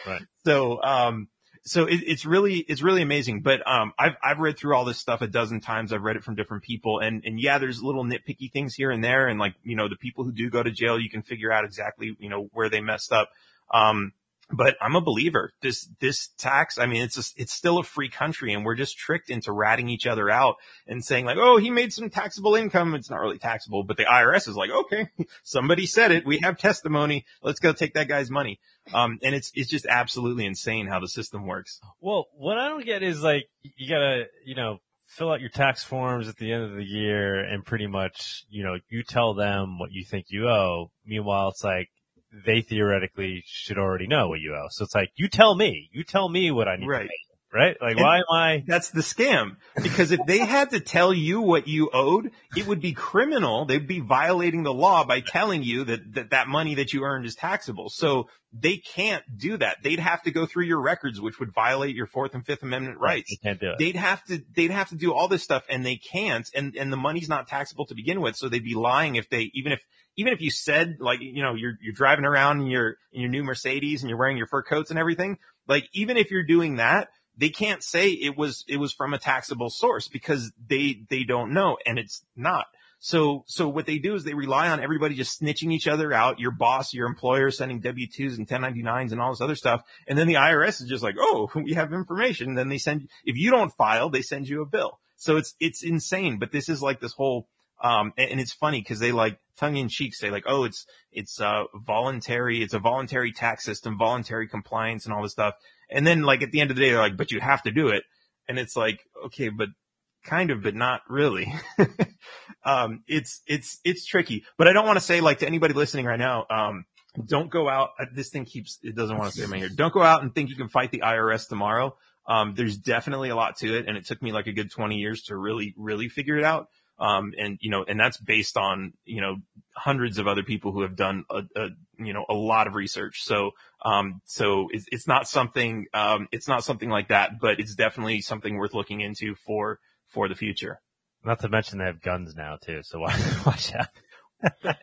Right. So, um, so it, it's really, it's really amazing. But, um, I've, I've read through all this stuff a dozen times. I've read it from different people, and, and yeah, there's little nitpicky things here and there. And like, you know, the people who do go to jail, you can figure out exactly, you know, where they messed up. Um, but I'm a believer. This, this tax, I mean, it's just, it's still a free country, and we're just tricked into ratting each other out and saying like, oh, he made some taxable income. It's not really taxable, but the I R S is like, okay, somebody said it. We have testimony. Let's go take that guy's money. Um, and it's, it's just absolutely insane how the system works. Well, what I don't get is like, you gotta, you know, fill out your tax forms at the end of the year and pretty much, you know, you tell them what you think you owe. Meanwhile, it's like, they theoretically should already know what you owe. So it's like, you tell me, you tell me what I need right. to pay, right? Like, and why am I? That's the scam. Because if they had to tell you what you owed, it would be criminal. They'd be violating the law by telling you that, that that money that you earned is taxable. So they can't do that. They'd have to go through your records, which would violate your Fourth and Fifth Amendment rights. They can't do it. They'd have to, they'd have to do all this stuff, and they can't. And, and the money's not taxable to begin with. So they'd be lying if they, even if, Even if you said, like, you know, you're, you're driving around in your, in your new Mercedes and you're wearing your fur coats and everything, like, even if you're doing that, they can't say it was, it was from a taxable source because they, they don't know, and it's not. So, so what they do is they rely on everybody just snitching each other out, your boss, your employer sending W twos and ten ninety-nines and all this other stuff. And then the I R S is just like, oh, we have information. And then they send, if you don't file, they send you a bill. So it's, it's insane. But this is like this whole, Um, and it's funny because they like tongue in cheek say like, oh, it's, it's, uh, voluntary. It's a voluntary tax system, voluntary compliance and all this stuff. And then like at the end of the day, they're like, but you have to do it. And it's like, okay, but kind of, but not really. um, it's, it's, it's tricky, but I don't want to say like to anybody listening right now, um, don't go out. This thing keeps, it doesn't want to say my ear. Don't go out and think you can fight the I R S tomorrow. Um, there's definitely a lot to it. And it took me like a good twenty years to really, really figure it out. Um, and, you know, and that's based on, you know, hundreds of other people who have done a, a you know, a lot of research. So, um, so it's, it's not something, um, it's not something like that, but it's definitely something worth looking into for, for the future. Not to mention they have guns now too. So watch out.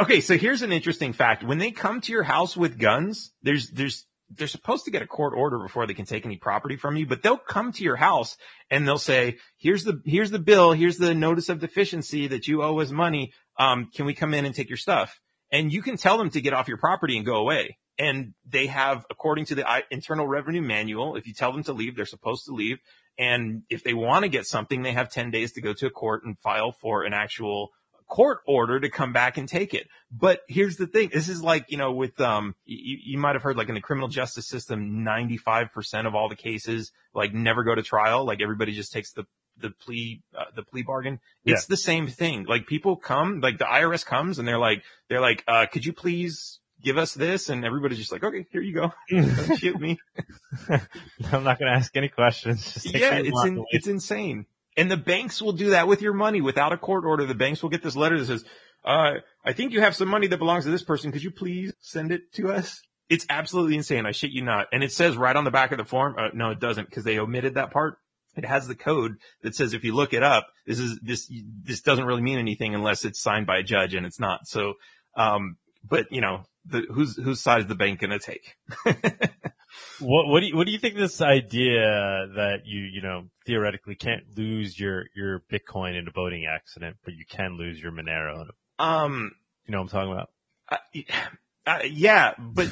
Okay. So here's an interesting fact. When they come to your house with guns, there's, there's, they're supposed to get a court order before they can take any property from you, but they'll come to your house and they'll say, here's the, here's the bill. Here's the notice of deficiency that you owe us money. Um, can we come in and take your stuff? And you can tell them to get off your property and go away. And they have, according to the Internal Revenue Manual, if you tell them to leave, they're supposed to leave. And if they want to get something, they have ten days to go to a court and file for an actual court order to come back and take it. But here's the thing. This is like, you know, with, um, you, you might have heard like in the criminal justice system, ninety-five percent of all the cases like never go to trial. Like everybody just takes the, the plea, uh, the plea bargain. It's yeah. the same thing. Like people come, like the I R S comes and they're like, they're like, uh, could you please give us this? And everybody's just like, okay, here you go. Don't shoot me. I'm not going to ask any questions. Just yeah. It's, in, it's insane. And the banks will do that with your money without a court order. The banks will get this letter that says, uh, I think you have some money that belongs to this person. Could you please send it to us? It's absolutely insane. I shit you not. And it says right on the back of the form. Uh, no, it doesn't, because they omitted that part. It has the code that says if you look it up, this is this this doesn't really mean anything unless it's signed by a judge, and it's not. So, um, but you know, the, who's whose side is the bank going to take? What, what do you, what do you think this idea that you, you know, theoretically can't lose your, your Bitcoin in a boating accident, but you can lose your Monero? Um, you know what I'm talking about? Uh, uh, yeah, but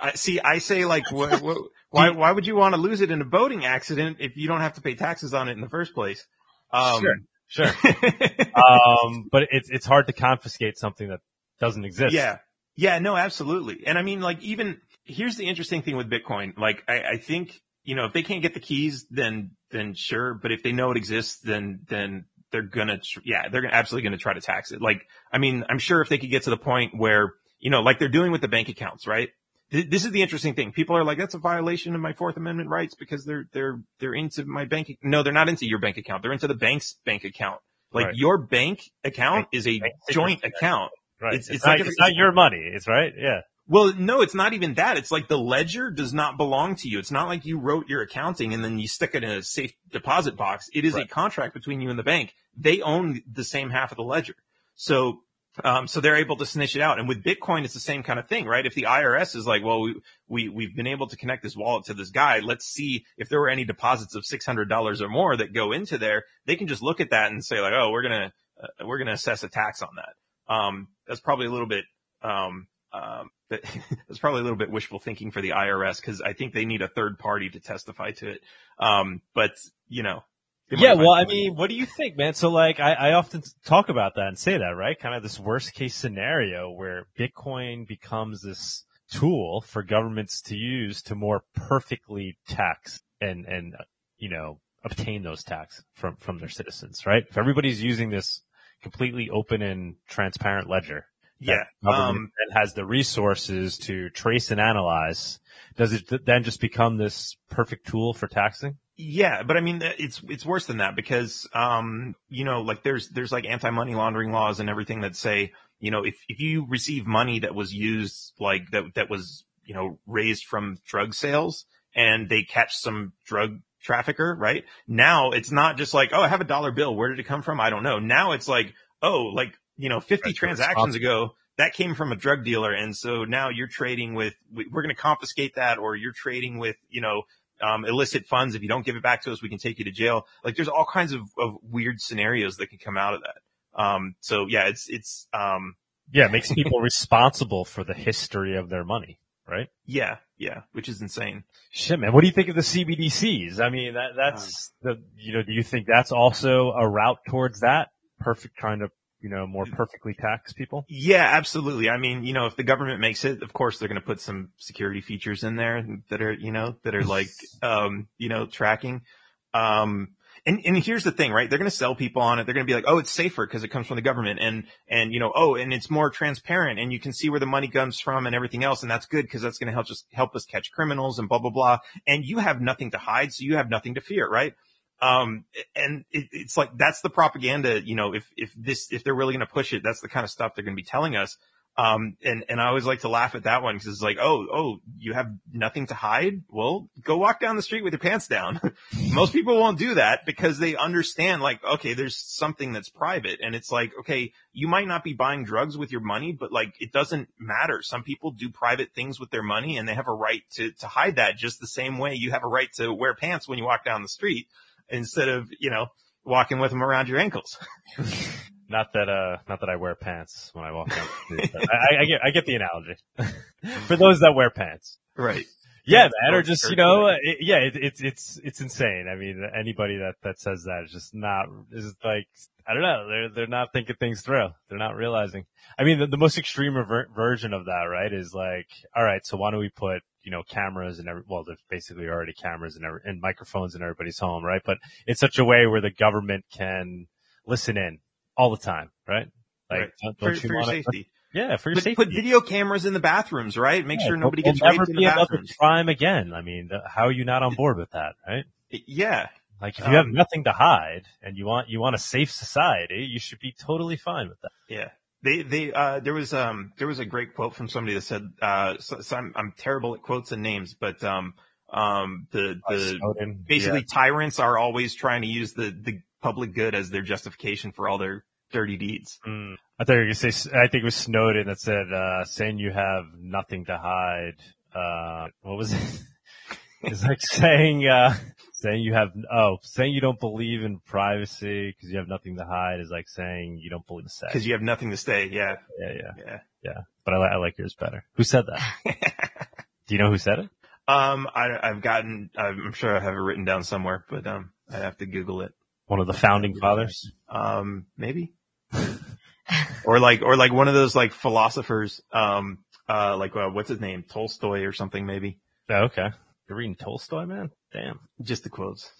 I see, I say like, what, what, why, why would you want to lose it in a boating accident if you don't have to pay taxes on it in the first place? Um, sure, sure. um, but it's, it's hard to confiscate something that doesn't exist. Yeah. Yeah, no, absolutely. And I mean, like, even here's the interesting thing with Bitcoin. Like, I, I think, you know, if they can't get the keys, then, then sure. But if they know it exists, then, then they're gonna, tr- yeah, they're gonna, absolutely gonna try to tax it. Like, I mean, I'm sure if they could get to the point where, you know, like they're doing with the bank accounts, right? Th- this is the interesting thing. People are like, that's a violation of my Fourth Amendment rights because they're, they're, they're into my bank. Ac- no, they're not into your bank account. They're into the bank's bank account. Like, right. Your bank account bank, is a joint account. Right. It's, it's, it's, not, like it's not your money. It's right. Yeah. Well, no, it's not even that. It's like the ledger does not belong to you. It's not like you wrote your accounting and then you stick it in a safe deposit box. It is right. A contract between you and the bank. They own the same half of the ledger. So, um, so they're able to snitch it out. And with Bitcoin, it's the same kind of thing, right? If the I R S is like, well, we, we, we've been able to connect this wallet to this guy. Let's see if there were any deposits of six hundred dollars or more that go into there. They can just look at that and say like, oh, we're going to, uh, we're going to assess a tax on that. Um, That's probably a little bit, um, um, that's probably a little bit wishful thinking for the I R S because I think they need a third party to testify to it. Um, but you know, yeah. Well, I mean, what do you think, man? So like, I, I often talk about that and say that, right? Kind of this worst case scenario where Bitcoin becomes this tool for governments to use to more perfectly tax and and you know obtain those tax from from their citizens, right? If everybody's using this completely open and transparent ledger. Yeah. Um, that has the resources to trace and analyze. Does it th- then just become this perfect tool for taxing? Yeah. But I mean, it's, it's worse than that because, um, you know, like there's, there's like anti-money laundering laws and everything that say, you know, if, if you receive money that was used like that, that was, you know, raised from drug sales and they catch some drug trafficker, right? Now it's not just like, oh, I have a dollar bill. Where did it come from? I don't know. Now it's like, oh, like, you know, fifty that's transactions awesome. Ago that came from a drug dealer. And so now you're trading with, we're going to confiscate that, or you're trading with, you know, um, illicit funds. If you don't give it back to us, we can take you to jail. Like there's all kinds of, of weird scenarios that can come out of that. Um, so yeah, it's, it's, um, yeah, it makes people responsible for the history of their money. Right? Yeah. Yeah. Which is insane. Shit, man. What do you think of the C B D Cs? I mean, that, that's um, the, you know, do you think that's also a route towards that perfect kind of, you know, more perfectly tax people? Yeah, absolutely. I mean, you know, if the government makes it, of course, they're going to put some security features in there that are, you know, that are like, um, you know, tracking. Um, and, and here's the thing, right? They're going to sell people on it. They're going to be like, oh, it's safer because it comes from the government and, and, you know, oh, and it's more transparent and you can see where the money comes from and everything else. And that's good because that's going to help just help us catch criminals and blah, blah, blah. And you have nothing to hide. So you have nothing to fear, right? Um, and it, it's like, that's the propaganda, you know, if, if this, if they're really going to push it, that's the kind of stuff they're going to be telling us. Um, and, and I always like to laugh at that one because it's like, oh, oh, you have nothing to hide. Well, go walk down the street with your pants down. Most people won't do that because they understand like, okay, there's something that's private. And it's like, okay, you might not be buying drugs with your money, but like, it doesn't matter. Some people do private things with their money and they have a right to, to hide that just the same way you have a right to wear pants when you walk down the street. Instead of, you know, walking with them around your ankles. Not that, uh, not that I wear pants when I walk down the street. I, I get, I get the analogy. For those that wear pants. Right. Yeah, that or just, you know, it, yeah, it, it's, it's, it's insane. I mean, anybody that, that says that is just not, is like, I don't know. They're, they're not thinking things through. They're not realizing. I mean, the, the most extreme rever- version of that, right, is like, all right, so why don't we put, you know, cameras and every, well, there's basically already cameras and every, and microphones in everybody's home, right? But it's such a way where the government can listen in all the time, right? Like, right. Don't, don't for, you for your safety. Put, yeah, for your but, safety. Put video cameras in the bathrooms, right? Make yeah, sure nobody gets raped in the bathrooms. Crime again. I mean, the, how are you not on board with that, right? Yeah. Like, if you have um, nothing to hide and you want, you want a safe society, you should be totally fine with that. Yeah. They, they, uh, there was, um, there was a great quote from somebody that said, uh, so, so I'm, I'm terrible at quotes and names, but, um, um, the, the, uh, basically yeah. Tyrants are always trying to use the, the public good as their justification for all their dirty deeds. Mm. I thought you were going to say, I think it was Snowden that said, uh, saying you have nothing to hide, uh, what was it? It's like saying, uh, saying you have, oh, saying you don't believe in privacy because you have nothing to hide is like saying you don't believe in sex. Because you have nothing to say, yeah. Yeah, yeah. Yeah. Yeah. But I, I like yours better. Who said that? Do you know who said it? Um, I, I've gotten, I'm sure I have it written down somewhere, but, um, I'd have to Google it. One of the founding fathers? Um, maybe. Or like, or like one of those like philosophers, um, uh, like, uh, what's his name? Tolstoy or something, maybe. Oh, okay. You're reading Tolstoy, man? Damn. Just the quotes.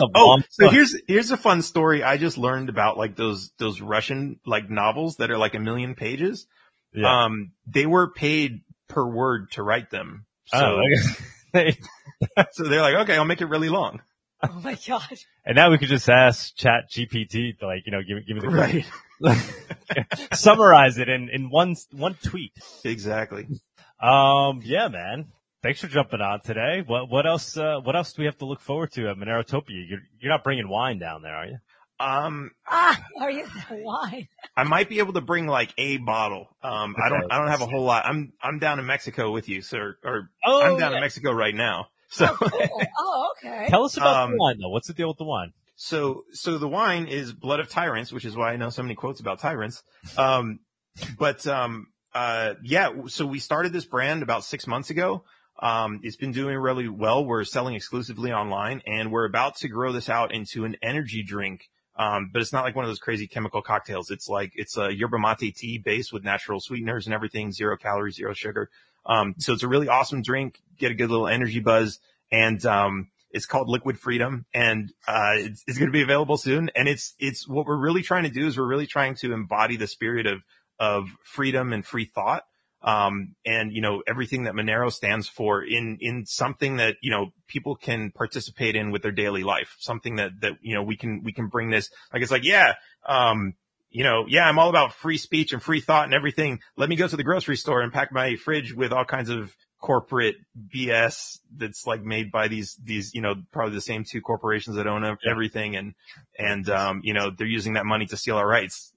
Oh, so here's, here's a fun story. I just learned about like those, those Russian like novels that are like a million pages. Yeah. Um, they were paid per word to write them. So, oh, okay. So they're like, okay, I'll make it really long. Oh my God. And now we could just ask Chat G P T to like, you know, give it, give it the right. Summarize it in, in one, one tweet. Exactly. Um, yeah, man. Thanks for jumping on today. What, what else, uh, what else do we have to look forward to at Monerotopia? You're, you're not bringing wine down there, are you? Um, ah, are you wine? I might be able to bring like a bottle. Um, okay. I don't, I don't have a whole lot. I'm, I'm down in Mexico with you, sir, or oh, I'm down yeah. in Mexico right now. So, oh, cool. Oh, okay. Tell us about um, the wine though. What's the deal with the wine? So, so the wine is Blood of Tyrants, which is why I know so many quotes about tyrants. Um, but, um, uh, yeah, so we started this brand about six months ago. Um, it's been doing really well. We're selling exclusively online and we're about to grow this out into an energy drink. Um, but it's not like one of those crazy chemical cocktails. It's like, it's a yerba mate tea base with natural sweeteners and everything, zero calories, zero sugar. Um, so it's a really awesome drink. Get a good little energy buzz. And, um, it's called Liquid Freedom and, uh, it's, it's going to be available soon. And it's, it's what we're really trying to do is we're really trying to embody the spirit of, of freedom and free thought. Um, and, you know, everything that Monero stands for in, in something that, you know, people can participate in with their daily life, something that, that, you know, we can, we can bring this, like, it's like, yeah, um, you know, yeah, I'm all about free speech and free thought and everything. Let me go to the grocery store and pack my fridge with all kinds of corporate B S that's like made by these, these, you know, probably the same two corporations that own everything. And, and, um, you know, they're using that money to steal our rights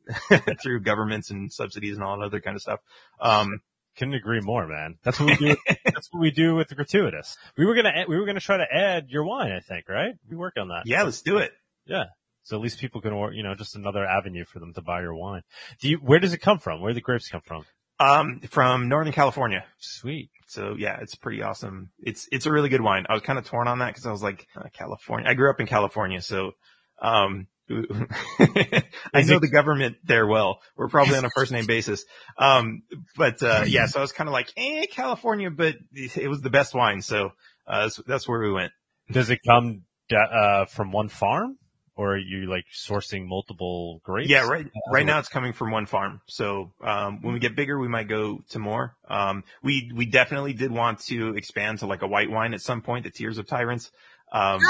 through governments and subsidies and all that other kind of stuff. Um, Couldn't agree more, man. That's what we do. That's what we do with the Gratuitas. We were gonna, we were gonna try to add your wine, I think, right? We work on that. Yeah, let's do it. Yeah. So at least people can, you know, just another avenue for them to buy your wine. Do you? Where does it come from? Where do the grapes come from? Um, from Northern California. Sweet. So yeah, it's pretty awesome. It's it's a really good wine. I was kind of torn on that because I was like, uh, California. I grew up in California, so um. I know the government there well. We're probably on a first name basis. Um, but, uh, yeah, so I was kind of like, eh, California, but it was the best wine. So, uh, that's where we went. Does it come, uh, from one farm or are you like sourcing multiple grapes? Yeah. Right. Right now it's coming from one farm. So, um, when we get bigger, we might go to more. Um, we, we definitely did want to expand to like a white wine at some point, the Tears of Tyrants. Um,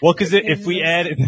Well, cause it, if we add it,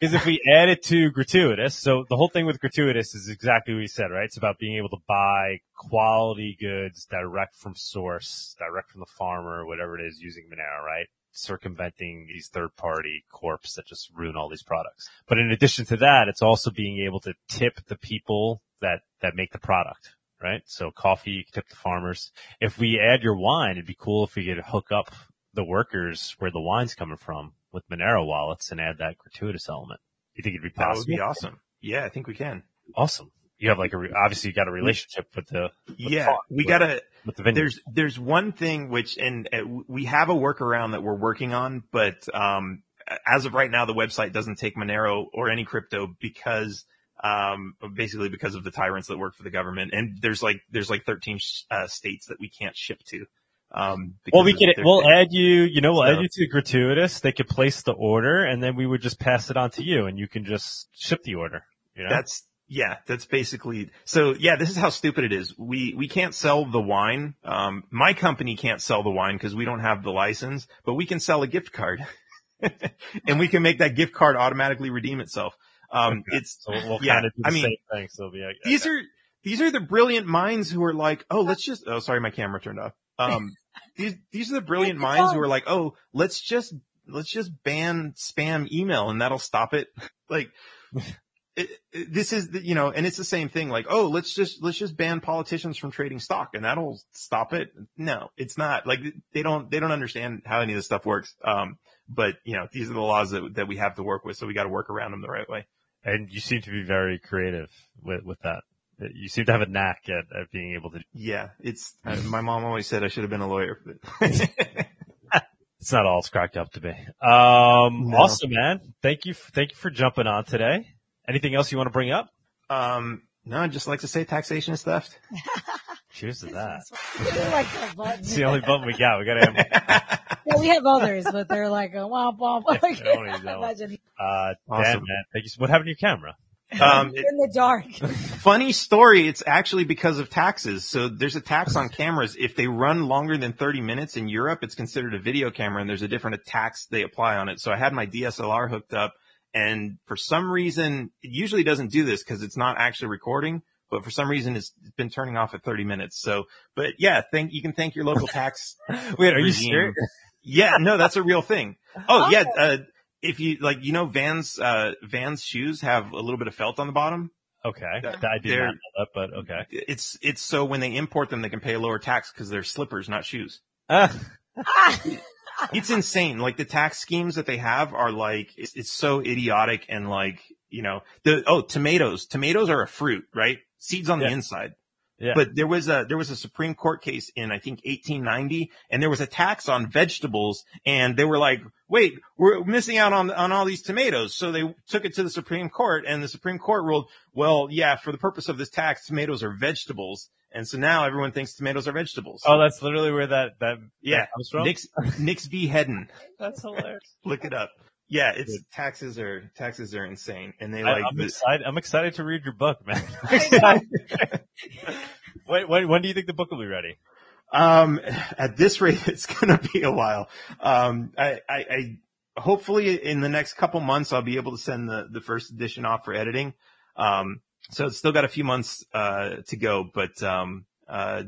cause if we add it to Gratuitous, so the whole thing with Gratuitous is exactly what you said, right? It's about being able to buy quality goods direct from source, direct from the farmer, whatever it is using Monero, right? Circumventing these third party corps that just ruin all these products. But in addition to that, it's also being able to tip the people that, that make the product, right? So coffee, you can tip the farmers. If we add your wine, it'd be cool if we could hook up the workers where the wine's coming from with Monero wallets and add that gratuitous element. You think it'd be possible? That would be awesome. Yeah, I think we can. Awesome. You have like a, re- obviously you got a relationship with the, with yeah, the farm, we got to, the there's, there's one thing which, and uh, we have a workaround that we're working on, but, um, as of right now, the website doesn't take Monero or any crypto because, um, basically because of the tyrants that work for the government. And there's like, there's like thirteen uh, states that we can't ship to. Um, well, we can, we'll thing. add you, you know, we'll so. add you to Gratuitous. They could place the order and then we would just pass it on to you and you can just ship the order. You know? That's, yeah, that's basically, so yeah, this is how stupid it is. We, we can't sell the wine. Um, my company can't sell the wine because we don't have the license, but we can sell a gift card and we can make that gift card automatically redeem itself. Um, okay. it's, so we'll yeah, kind of do the I mean, same thing, Sylvia. Okay. These are, these are the brilliant minds who are like, oh, let's just, oh, sorry, my camera turned off. Um, these, these are the brilliant minds who are like, oh, let's just, let's just ban spam email and that'll stop it. Like, it, it, this is, the, you know, and it's the same thing. Like, oh, let's just let's just ban politicians from trading stock, and that'll stop it. No, it's not. Like, they don't they don't understand how any of this stuff works. Um, but you know, these are the laws that that we have to work with, so we got to work around them the right way. And you seem to be very creative with with that. You seem to have a knack at, at being able to. Yeah, it's I, my mom always said I should have been a lawyer. But it's not all it's cracked up to be. Um, no. Awesome, man. Thank you. Thank you for jumping on today. Anything else you want to bring up? Um, no, I'd just like to say taxation is theft. Cheers to that. Like that button. It's the only button we got. We got to have yeah, we have others, but they're like a womp womp. Like, imagine. Uh, awesome. Dan, man. Thank you. What happened to your camera? Um, in the dark. Funny story. It's actually because of taxes. So there's a tax on cameras. If they run longer than thirty minutes in Europe, it's considered a video camera, and there's a different tax they apply on it. So I had my D S L R hooked up, and for some reason, it usually doesn't do this because it's not actually recording, but for some reason, it's been turning off at thirty minutes. So, but yeah, thank, you can thank your local tax. Wait, are you serious? Yeah, no, that's a real thing. Oh, oh. yeah. Uh, If you like, you know, Vans, uh, Vans shoes have a little bit of felt on the bottom. Okay. I did not know that, but okay. It's, it's so when they import them, they can pay a lower tax because they're slippers, not shoes. Uh. It's insane. Like, the tax schemes that they have are like, it's, it's so idiotic. And like, you know, the, oh, tomatoes, tomatoes are a fruit, right? Seeds on yeah. the inside. Yeah. But there was a, there was a Supreme Court case in, I think, eighteen ninety, and there was a tax on vegetables, and they were like, wait, we're missing out on, on all these tomatoes. So they took it to the Supreme Court, and the Supreme Court ruled, well, yeah, for the purpose of this tax, tomatoes are vegetables. And so now everyone thinks tomatoes are vegetables. Oh, that's literally where that, that, yeah. that comes from? Nix, Nix v. Hedden. That's hilarious. Look it up. Yeah, it's Good. taxes are taxes are insane, and they like. I, I'm, the, excited, I'm excited to read your book, man. when, when, when do you think the book will be ready? Um, at this rate, it's going to be a while. Um, I, I, I hopefully in the next couple months I'll be able to send the the first edition off for editing. Um, so it's still got a few months uh to go, but um uh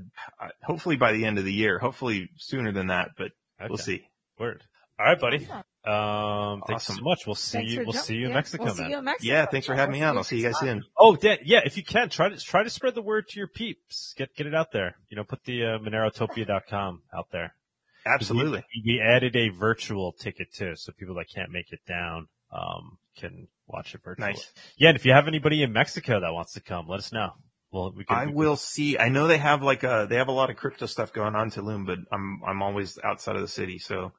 hopefully by the end of the year, hopefully sooner than that, but okay. we'll see. Word. All right, buddy. Um, thanks awesome. so much. We'll see thanks you. We'll see you in yeah. Mexico, we'll man. See you in Mexico. Yeah, thanks for having me on. I'll see you guys soon. Oh, Dan, yeah, if you can, try to try to spread the word to your peeps. Get get it out there. You know, put the uh, Monerotopia dot com out there. Absolutely. We, we added a virtual ticket too, so people that can't make it down um can watch it virtually. Nice. Yeah, and if you have anybody in Mexico that wants to come, let us know. Well, we can, I we will see. I know they have like a they have a lot of crypto stuff going on in Tulum, but I'm I'm always outside of the city, so.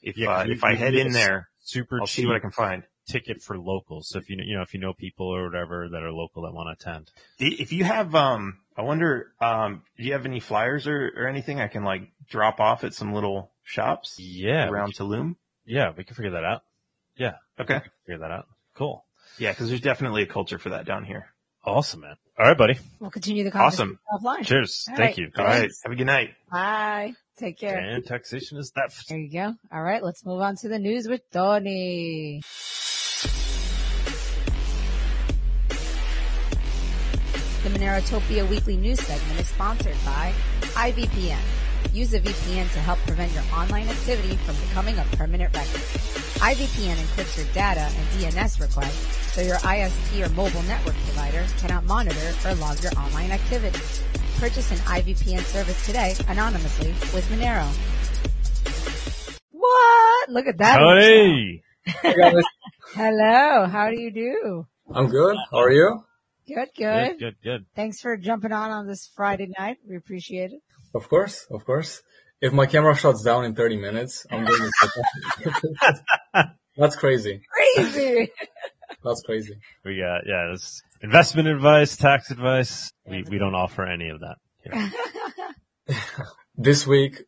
If yeah, uh, if I head in there, super I'll cheap see what I can find. Ticket for locals. So if you know, you know, if you know people or whatever that are local that want to attend. If you have, um, I wonder, um, do you have any flyers or, or anything I can like drop off at some little shops? Yeah, around can, Tulum. Yeah, we can figure that out. Yeah. Okay. We can figure that out. Cool. Yeah, because there's definitely a culture for that down here. Awesome, man. All right, buddy. We'll continue the conversation offline. Awesome. Cheers. All Thank right. you. All Thanks. right. Have a good night. Bye. Take care. And taxation is theft. There you go. All right, let's move on to the news with Tony. The Monerotopia Weekly News segment is sponsored by I V P N. Use a V P N to help prevent your online activity from becoming a permanent record. I V P N encrypts your data and D N S requests, so your I S P or mobile network provider cannot monitor or log your online activity. Purchase an I V P N service today anonymously with Monero. What? Look at that. Hey. Hello. How do you do? I'm good. How are you? Good, good. Good, good, good. Thanks for jumping on on this Friday night. We appreciate it. Of course. Of course. If my camera shuts down in thirty minutes, I'm doing it. That's crazy. Crazy. That's crazy. We got, yeah, that's investment advice, tax advice. We we don't offer any of that here. This week,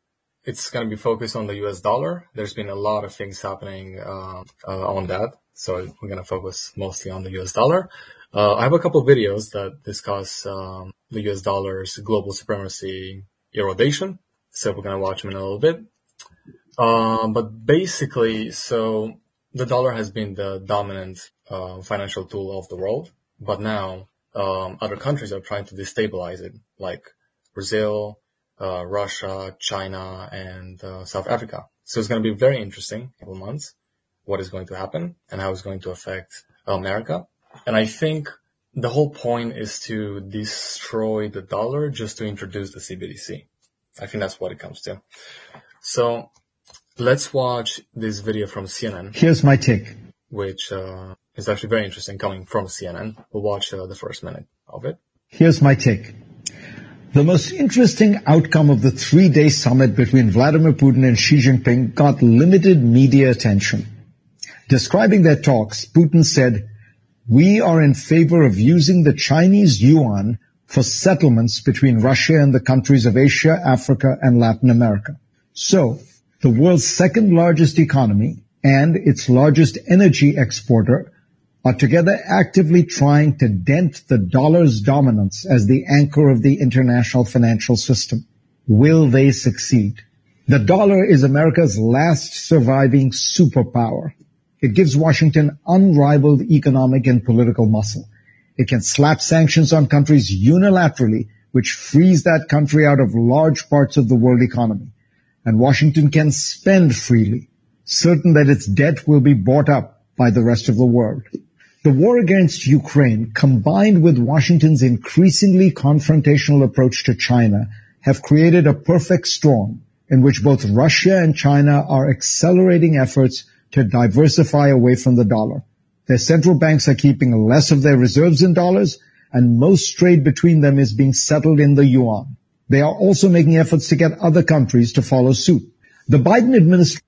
it's going to be focused on the U S dollar. There's been a lot of things happening uh, uh, on that. So we're going to focus mostly on the U S dollar. Uh, I have a couple of videos that discuss um, the U S dollar's global supremacy erodation. So we're going to watch them in a little bit. Um, but basically, so the dollar has been the dominant uh, financial tool of the world. But now um, other countries are trying to destabilize it, like Brazil, uh, Russia, China, and uh, South Africa. So it's going to be very interesting in a couple months what is going to happen and how it's going to affect America. And I think the whole point is to destroy the dollar just to introduce the C B D C. I think that's what it comes to. So let's watch this video from C N N. Here's my take. Which uh, is actually very interesting coming from C N N. We'll watch uh, the first minute of it. Here's my take. The most interesting outcome of the three-day summit between Vladimir Putin and Xi Jinping got limited media attention. Describing their talks, Putin said, "We are in favor of using the Chinese yuan for settlements between Russia and the countries of Asia, Africa, and Latin America." So, the world's second largest economy and its largest energy exporter are together actively trying to dent the dollar's dominance as the anchor of the international financial system. Will they succeed? The dollar is America's last surviving superpower. It gives Washington unrivaled economic and political muscle. It can slap sanctions on countries unilaterally, which frees that country out of large parts of the world economy. And Washington can spend freely, certain that its debt will be bought up by the rest of the world. The war against Ukraine, combined with Washington's increasingly confrontational approach to China, have created a perfect storm in which both Russia and China are accelerating efforts to diversify away from the dollar. Their central banks are keeping less of their reserves in dollars, and most trade between them is being settled in the yuan. They are also making efforts to get other countries to follow suit. The Biden administration...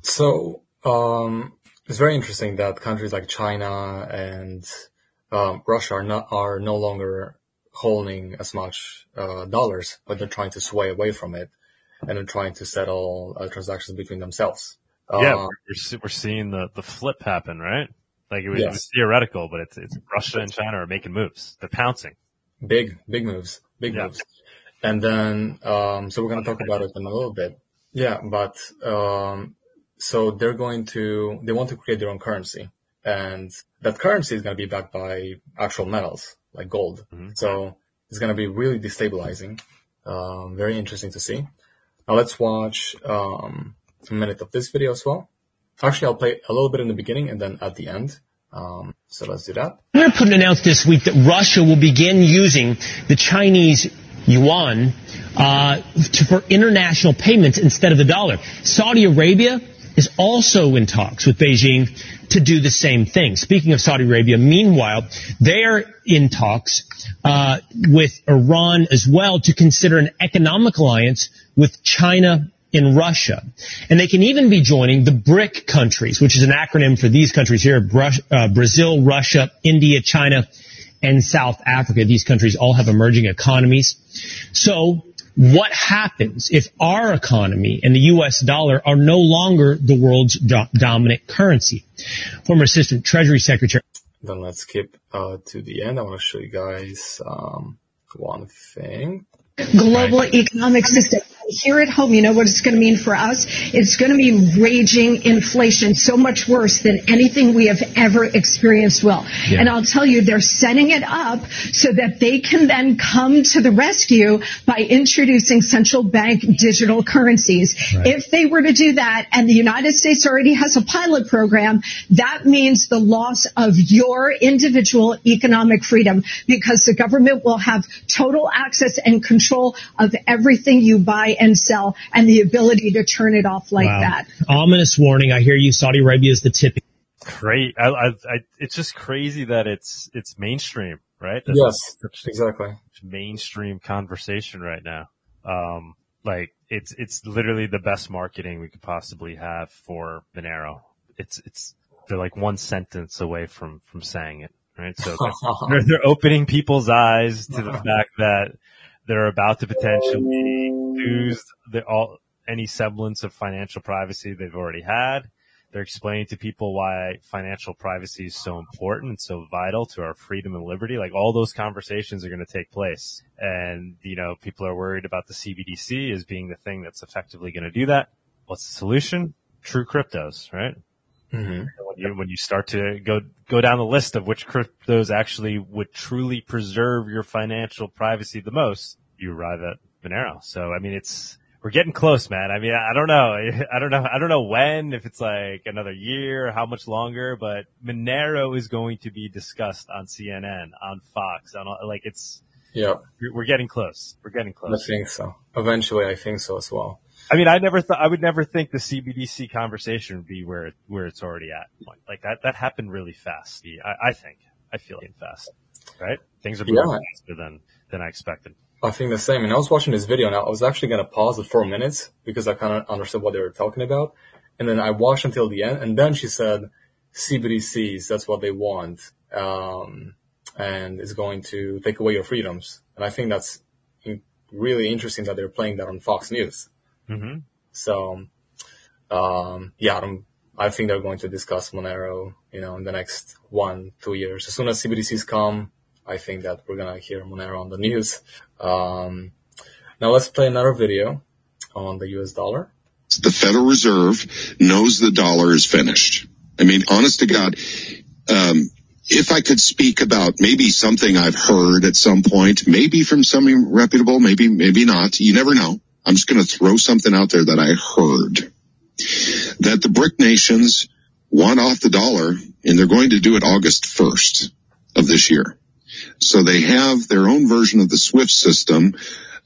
So, um... It's very interesting that countries like China and um, Russia are, not, are no longer holding as much uh, dollars, but they're trying to sway away from it, and they're trying to settle uh, transactions between themselves. Yeah, uh, we're, we're seeing the, the flip happen, right? Like it was, yes. It was theoretical, but it's, it's Russia and China are making moves. They're pouncing. Big, big moves, big yeah. moves. And then, um, so we're going to talk about it in a little bit. Yeah, but... Um, So they're going to, they want to create their own currency, and that currency is going to be backed by actual metals like gold. Mm-hmm. So it's going to be really destabilizing. Um, very interesting to see. Now let's watch, um, a minute of this video as well. Actually, I'll play a little bit in the beginning and then at the end. Um, so let's do that. President Putin announced this week that Russia will begin using the Chinese yuan, uh, to, for international payments instead of the dollar. Saudi Arabia is also in talks with Beijing to do the same thing. Speaking of Saudi Arabia, meanwhile, they're in talks uh with Iran as well to consider an economic alliance with China and Russia. And they can even be joining the BRIC countries, which is an acronym for these countries here, Brazil, Russia, India, China, and South Africa. These countries all have emerging economies. So what happens if our economy and the U S dollar are no longer the world's do- dominant currency? Former Assistant Treasury Secretary. Then let's skip uh, to the end. I want to show you guys um, one thing. Global economic system. Here at home, you know what it's going to mean for us? It's going to mean raging inflation, so much worse than anything we have ever experienced will. Yeah. And I'll tell you, they're setting it up so that they can then come to the rescue by introducing central bank digital currencies. Right. If they were to do that, and the United States already has a pilot program, that means the loss of your individual economic freedom, because the government will have total access and control of everything you buy and sell, and the ability to turn it off like wow. that. Ominous warning. I hear you. Saudi Arabia is the tipping. Great. I, I, I, it's just crazy that it's it's mainstream, right? That's yes, such, exactly. Mainstream conversation right now. Um, like it's it's literally the best marketing we could possibly have for Monero. It's it's they're like one sentence away from from saying it, right? So they're, they're opening people's eyes to the fact that they're about to potentially lose the, all, any semblance of financial privacy they've already had. They're explaining to people why financial privacy is so important and so vital to our freedom and liberty. Like all those conversations are going to take place. And, you know, people are worried about the C B D C as being the thing that's effectively going to do that. What's the solution? True cryptos, right? Mm-hmm. When you, when you start to go, go down the list of which cryptos actually would truly preserve your financial privacy the most, you arrive at Monero. So, I mean, it's we're getting close, man. I mean, I don't know. I don't know. I don't know when, if it's like another year, how much longer, but Monero is going to be discussed on C N N, on Fox, on like it's, yeah, we're getting close. We're getting close. I think so. Eventually, I think so as well. I mean, I never thought, I would never think the C B D C conversation would be where, where it's already at. Like that, that happened really fast. I, I think, I feel it fast, right? Things are moving yeah. faster than, than I expected. I think the same. And I was watching this video and I was actually going to pause it for minutes because I kind of understood what they were talking about. And then I watched until the end. And then she said C B D Cs, that's what they want. Um, and it's going to take away your freedoms. And I think that's really interesting that they're playing that on Fox News. Mm-hmm. So, um, yeah, I, don't, I think they're going to discuss Monero, you know, in the next one, two years. As soon as C B D Cs come, I think that we're going to hear Monero on the news. Um, now let's play another video on the U S dollar. The Federal Reserve knows the dollar is finished. I mean, honest to God, um, if I could speak about maybe something I've heard at some point, maybe from somebody reputable, maybe, maybe not. You never know. I'm just going to throw something out there that I heard, that the BRIC nations want off the dollar, and they're going to do it August first of this year. So they have their own version of the SWIFT system,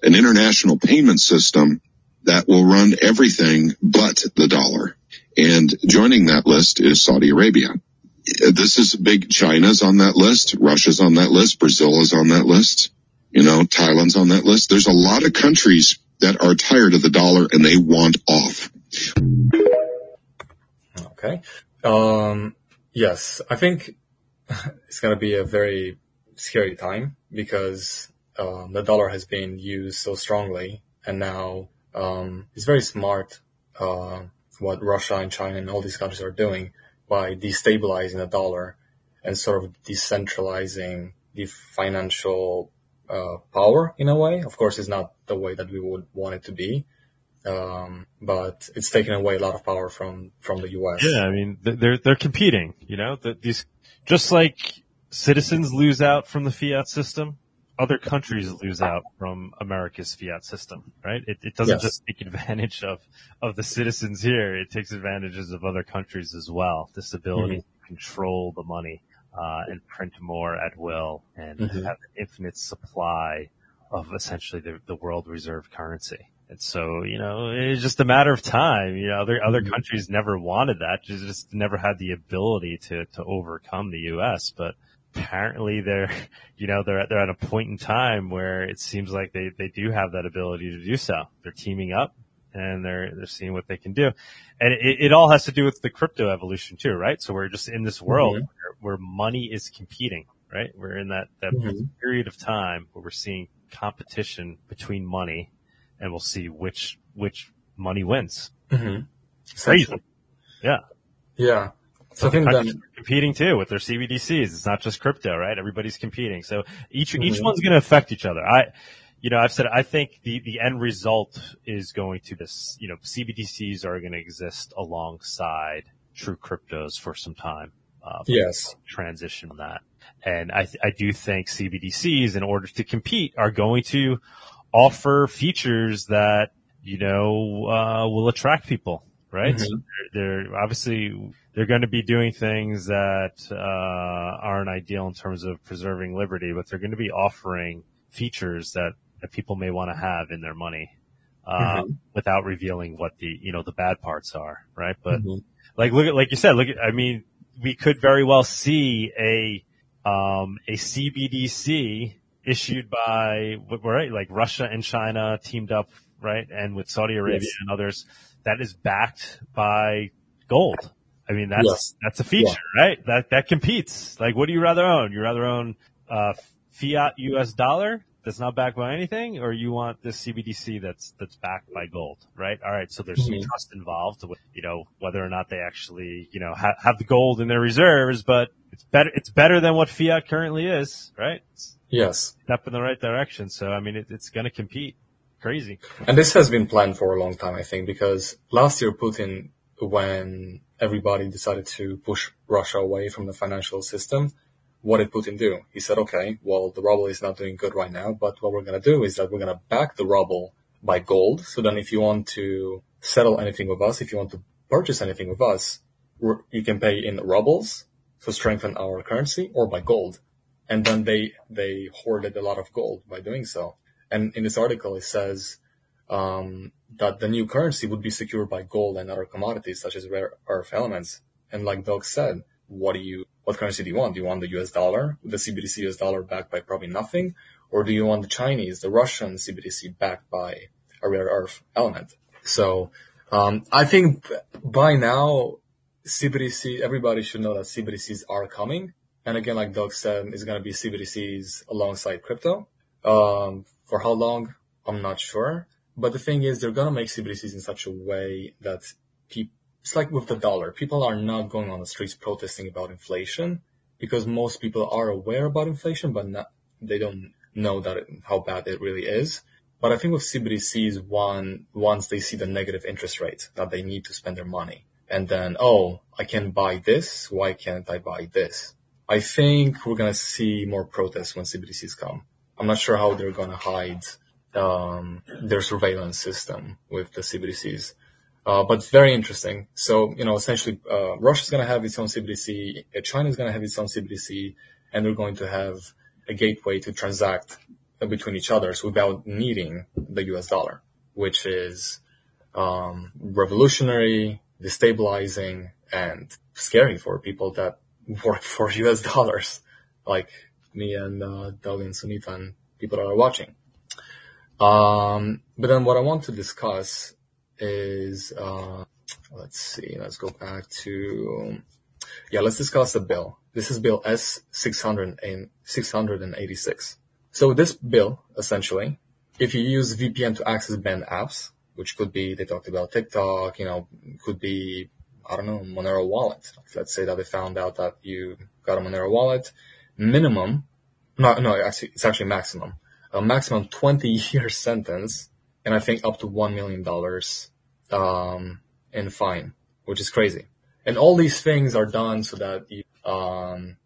an international payment system that will run everything but the dollar. And joining that list is Saudi Arabia. This is big. China's on that list. Russia's on that list. Brazil is on that list. You know, Thailand's on that list. There's a lot of countries that are tired of the dollar and they want off. Okay. Um, yes, I think it's going to be a very scary time because um, the dollar has been used so strongly, and now um, it's very smart uh, what Russia and China and all these countries are doing by destabilizing the dollar and sort of decentralizing the financial uh, power in a way. Of course, it's not the way that we would want it to be, um, but it's taken away a lot of power from, from the U S. Yeah, I mean, they're they're competing, you know, these just like. Citizens lose out from the fiat system. Other countries lose out from America's fiat system, right? It, it doesn't yes. just take advantage of, of the citizens here. It takes advantages of other countries as well. This ability mm-hmm. to control the money, uh, and print more at will and mm-hmm. have an infinite supply of essentially the, the world reserve currency. And so, you know, it's just a matter of time. You know, other, other mm-hmm. countries never wanted that. They just never had the ability to, to overcome the U S, but apparently they're, you know, they're, they're at a point in time where it seems like they, they do have that ability to do so. They're teaming up and they're, they're seeing what they can do. And it, it all has to do with the crypto evolution too, right? So we're just in this world mm-hmm. where, where money is competing, right? We're in that, that mm-hmm. period of time where we're seeing competition between money, and we'll see which, which money wins. Mm-hmm. Crazy. Yeah. Yeah. So I think that competing too with their C B D Cs. It's not just crypto, right? Everybody's competing. So each, mm-hmm. each one's going to affect each other. I, you know, I've said, I think the, the end result is going to this, you know, C B D Cs are going to exist alongside true cryptos for some time. Uh, yes. Transition on that. And I, I do think C B D Cs, in order to compete, are going to offer features that, you know, uh, will attract people. Right. Mm-hmm. So they're, they're obviously they're going to be doing things that uh aren't ideal in terms of preserving liberty, but they're going to be offering features that, that people may want to have in their money um mm-hmm. without revealing what the, you know, the bad parts are. Right. But mm-hmm. like look at like you said, look at I mean, we could very well see a um a C B D C issued by right, like Russia and China teamed up, right, and with Saudi Arabia yes. and others. That is backed by gold. I mean, that's, yes. that's a feature, yeah. right? That, that competes. Like, what do you rather own? You rather own, uh, fiat U S dollar that's not backed by anything, or you want this C B D C that's, that's backed by gold, right? All right. So there's mm-hmm. some trust involved with, you know, whether or not they actually, you know, ha- have the gold in their reserves, but it's better, it's better than what fiat currently is, right? It's yes. Step in the right direction. So, I mean, it, it's going to compete. Crazy. And this has been planned for a long time, I think, because last year Putin, when everybody decided to push Russia away from the financial system, what did Putin do? He said, okay, well, the ruble is not doing good right now, but what we're going to do is that we're going to back the ruble by gold. So then if you want to settle anything with us, if you want to purchase anything with us, you can pay in rubles, so strengthen our currency, or by gold. And then they, they hoarded a lot of gold by doing so. And in this article, it says um, that the new currency would be secured by gold and other commodities, such as rare earth elements. And like Doug said, what do you, what currency do you want? Do you want the U S dollar, the C B D C U S dollar backed by probably nothing? Or do you want the Chinese, the Russian C B D C backed by a rare earth element? So um, I think by now, C B D C, everybody should know that C B D Cs are coming. And again, like Doug said, it's going to be C B D Cs alongside crypto. Um, for how long? I'm not sure. But the thing is, they're going to make C B D Cs in such a way that people, it's like with the dollar. People are not going on the streets protesting about inflation because most people are aware about inflation, but not, they don't know that it, how bad it really is. But I think with C B D Cs, one, once they see the negative interest rate that they need to spend their money and then, oh, I can buy this. Why can't I buy this? I think we're going to see more protests when C B D Cs come. I'm not sure how they're going to hide um, their surveillance system with the C B D Cs, uh, but it's very interesting. So, you know, essentially, uh, Russia's going to have its own C B D C, China's going to have its own C B D C, and they're going to have a gateway to transact between each other without needing the U S dollar, which is um, revolutionary, destabilizing, and scary for people that work for U S dollars, like me and uh, Doug and Sunita and people that are watching. Um, but then what I want to discuss is, uh, let's see, let's go back to, yeah, let's discuss the bill. This is bill S six eighty-six. So this bill, essentially, if you use V P N to access banned apps, which could be, they talked about TikTok, you know, could be, I don't know, Monero wallet. Let's say that they found out that you got a Monero wallet. Minimum, no, no, actually, it's actually maximum. A maximum twenty-year sentence, and I think up to one million dollars um, in fine, which is crazy. And all these things are done so that you, um,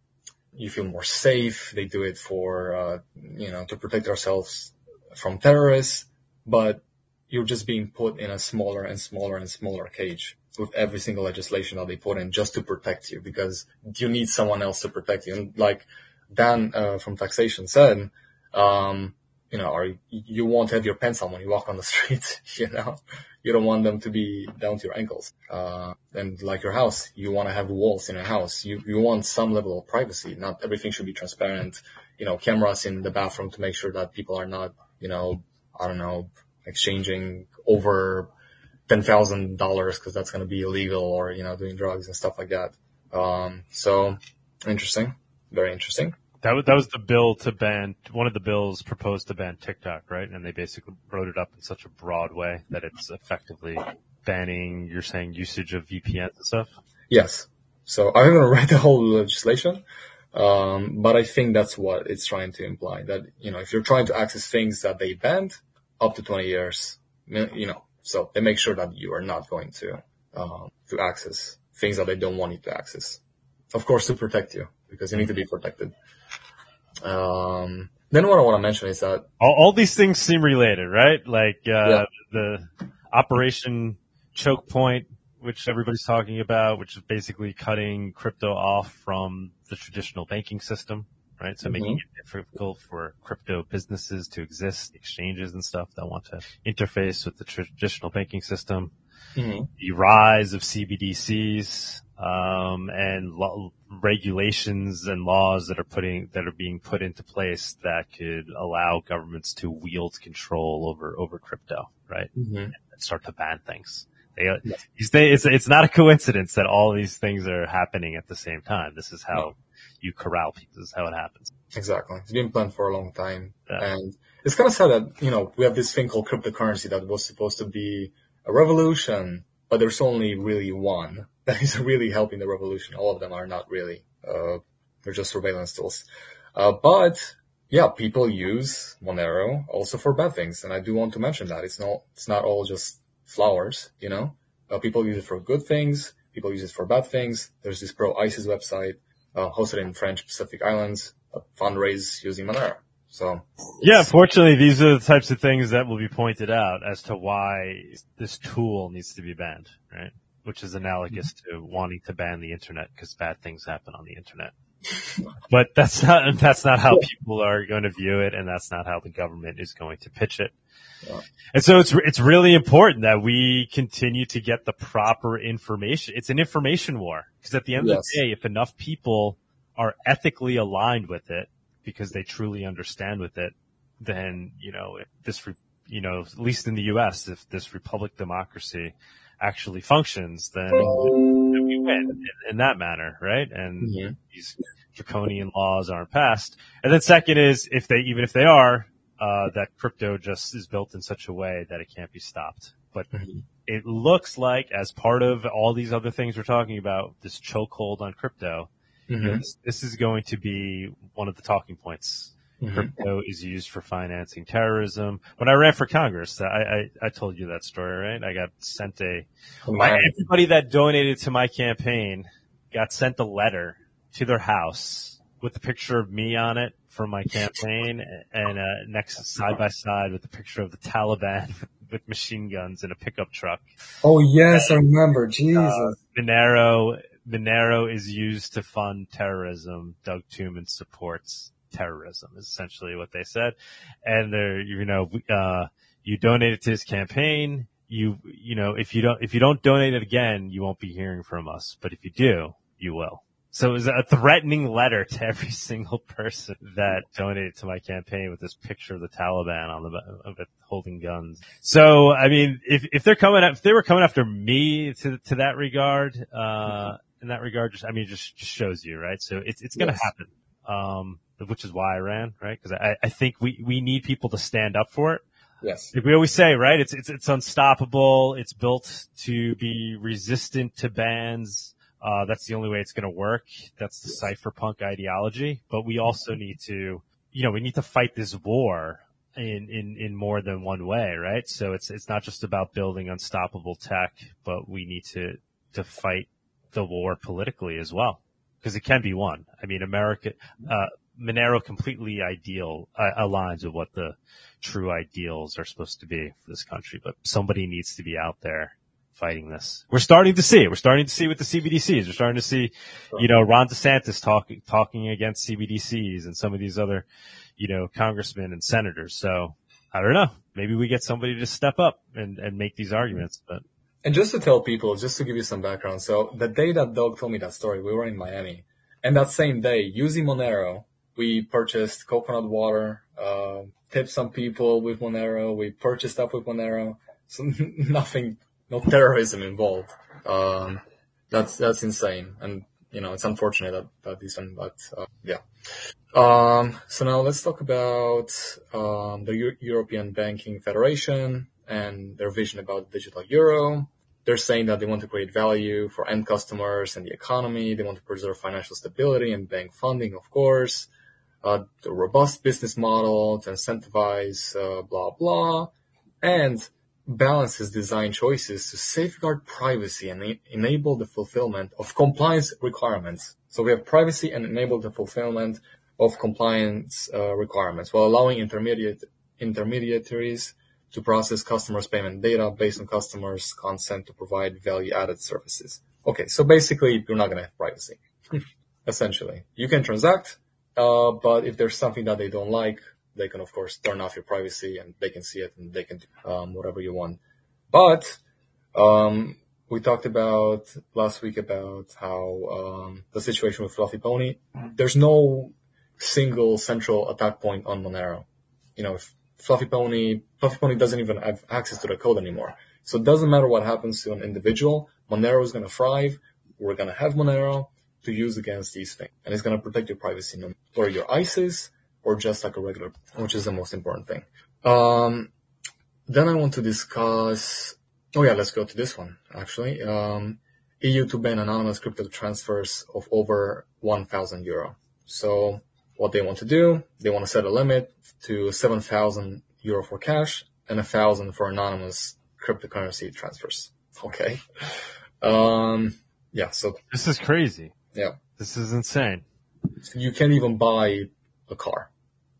you feel more safe. They do it for, uh, you know, to protect ourselves from terrorists, but you're just being put in a smaller and smaller and smaller cage with every single legislation that they put in just to protect you, because you need someone else to protect you. And like Dan uh, from Taxation said, um, you know, are, you won't have your pants on when you walk on the street, you know? You don't want them to be down to your ankles. Uh, and like your house, you want to have walls in your house. You, you want some level of privacy. Not everything should be transparent. You know, cameras in the bathroom to make sure that people are not, you know, I don't know, exchanging over ten thousand dollars because that's going to be illegal, or, you know, doing drugs and stuff like that. Um, so interesting, very interesting. That was, that was the bill to ban, one of the bills proposed to ban TikTok, right? And they basically wrote it up in such a broad way that it's effectively banning, you're saying, usage of V P Ns and stuff? Yes. So I'm going to write the whole legislation. Um, but I think that's what it's trying to imply, that, you know, if you're trying to access things that they banned, up to twenty years, you know. So they make sure that you are not going to um, to access things that they don't want you to access. Of course, to protect you, because you need to be protected. Um, then what I want to mention is that all, all these things seem related, right? Like uh, yeah. the Operation Choke Point, which everybody's talking about, which is basically cutting crypto off from the traditional banking system, right? So mm-hmm. making it difficult for crypto businesses to exist, exchanges and stuff that want to interface with the traditional banking system. Mm-hmm. The rise of C B D Cs, um, and lo- regulations and laws that are putting, that are being put into place that could allow governments to wield control over, over crypto, right? Mm-hmm. And start to ban things. They, yeah. they, it's, it's not a coincidence that all these things are happening at the same time. This is how, no. you corral people. This is how it happens. Exactly. It's been planned for a long time. Yeah. And it's kind of sad that, you know, we have this thing called cryptocurrency that was supposed to be a revolution, but there's only really one that is really helping the revolution. All of them are not really. Uh, they're just surveillance tools. Uh, but yeah, people use Monero also for bad things. And I do want to mention that it's not, it's not all just flowers, you know, uh, people use it for good things. People use it for bad things. There's this pro ISIS website. Uh, hosted in French Pacific Islands, uh, fundraise using Monero. So yeah, fortunately, these are the types of things that will be pointed out as to why this tool needs to be banned, right? Which is analogous to wanting to ban the internet because bad things happen on the internet. But that's not that's not how people are going to view it, and that's not how the government is going to pitch it. Yeah. And so it's it's really important that we continue to get the proper information. It's an information war, because at the end yes. of the day, if enough people are ethically aligned with it because they truly understand with it, then you know if this you know at least in the U S, if this republic democracy actually functions, then. Oh. We win in that manner, right? And yeah. these draconian laws aren't passed. And then second is, if they even if they are, uh, that crypto just is built in such a way that it can't be stopped. But mm-hmm. it looks like, as part of all these other things we're talking about, this chokehold on crypto, mm-hmm. you know, this, this is going to be one of the talking points. Mm-hmm. Crypto is used for financing terrorism. When I ran for Congress, I I, I told you that story, right? I got sent a my, everybody that donated to my campaign got sent a letter to their house with a picture of me on it from my campaign, and uh, next side by side with a picture of the Taliban with machine guns in a pickup truck. Oh yes, and, I remember. Jesus, uh, Monero Monero is used to fund terrorism. Doug Tooman supports terrorism is essentially what they said. And they're, you know, uh, you donated to this campaign. You, you know, if you don't, if you don't donate it again, you won't be hearing from us. But if you do, you will. So it was a threatening letter to every single person that donated to my campaign with this picture of the Taliban on the, of it holding guns. So, I mean, if, if they're coming up, if they were coming after me to, to that regard, uh, in that regard, just, I mean, it just, just shows you, right? So it's, it's going to yes. happen. Um, which is why I ran, right? Because I, I think we, we need people to stand up for it. Yes. Like we always say, right? It's, it's, it's unstoppable. It's built to be resistant to bans. Uh, that's the only way it's going to work. That's the yes. cypherpunk ideology. But we also need to, you know, we need to fight this war in, in, in more than one way, right? So it's, it's not just about building unstoppable tech, but we need to, to fight the war politically as well. Because it can be won. I mean, America, uh, Monero completely ideal uh, aligns with what the true ideals are supposed to be for this country, but somebody needs to be out there fighting this. We're starting to see it. We're starting to see with the C B D Cs. We're starting to see, you know, Ron DeSantis talking talking against C B D Cs and some of these other, you know, congressmen and senators. So I don't know. Maybe we get somebody to step up and, and make these arguments. But and just to tell people, just to give you some background, so the day that Doug told me that story, we were in Miami, and that same day, using Monero, we purchased coconut water, uh, tipped some people with Monero. We purchased stuff with Monero. So nothing, no terrorism involved. Um, that's, that's insane. And, you know, it's unfortunate that, that this one, but, uh, yeah. Um, so now let's talk about, um, the Euro- European Banking Federation and their vision about digital euro. They're saying that they want to create value for end customers and the economy. They want to preserve financial stability and bank funding, of course. Uh, the robust business model to incentivize uh, blah, blah, and balances design choices to safeguard privacy and e- enable the fulfillment of compliance requirements. So we have privacy and enable the fulfillment of compliance uh, requirements while allowing intermediate intermediaries to process customers' payment data based on customers' consent to provide value-added services. Okay, so basically, you're not going to have privacy, essentially. You can transact. Uh, but if there's something that they don't like, they can, of course, turn off your privacy and they can see it and they can do um, whatever you want. But um, we talked about last week about how um, the situation with Fluffy Pony, there's no single central attack point on Monero. You know, if Fluffy Pony, Fluffy Pony doesn't even have access to the code anymore. So it doesn't matter what happens to an individual. Monero is going to thrive. We're going to have Monero to use against these things, and it's going to protect your privacy, or your ISIS, or just like a regular, which is the most important thing. Um, then I want to discuss. Oh yeah, let's go to this one actually. Um, E U to ban anonymous crypto transfers of over one thousand euro. So what they want to do, they want to set a limit to seven thousand euro for cash and a thousand for anonymous cryptocurrency transfers. Okay. Um, yeah. So this is crazy. Yeah. This is insane. You can't even buy a car,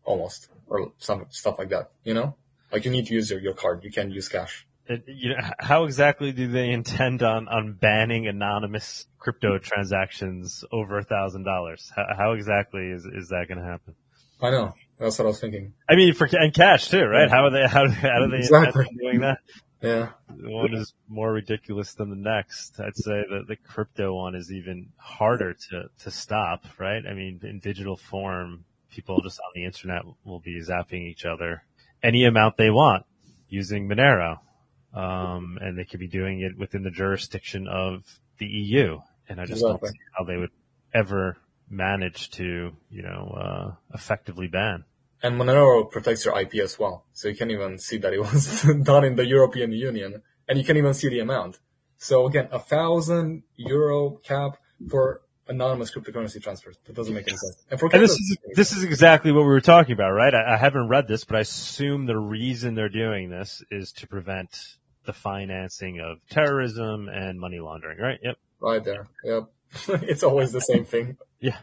almost. or some stuff like that, you know? Like, you need to use your, your card. You can't use cash. It, you know, how exactly do they intend on, on banning anonymous crypto transactions over one thousand dollars? How, how exactly is, is that going to happen? I know. That's what I was thinking. I mean, for and cash too, right? Yeah. How are they? How, how do they exactly. intend on doing that? Yeah. One is more ridiculous than the next. I'd say that the crypto one is even harder to, to stop, right? I mean, in digital form, people just on the internet will be zapping each other any amount they want using Monero. Um, and they could be doing it within the jurisdiction of the E U. And I just exactly. don't see how they would ever manage to, you know, uh, effectively ban. And Monero protects your I P as well. So you can't even see that it was done in the European Union. And you can't even see the amount. So again, a thousand euro cap for anonymous cryptocurrency transfers. That doesn't make any sense. And, for and this, is, this is exactly what we were talking about, right? I, I haven't read this, but I assume the reason they're doing this is to prevent the financing of terrorism and money laundering, right? Yep. Right there. Yep. It's always the same thing. Yeah.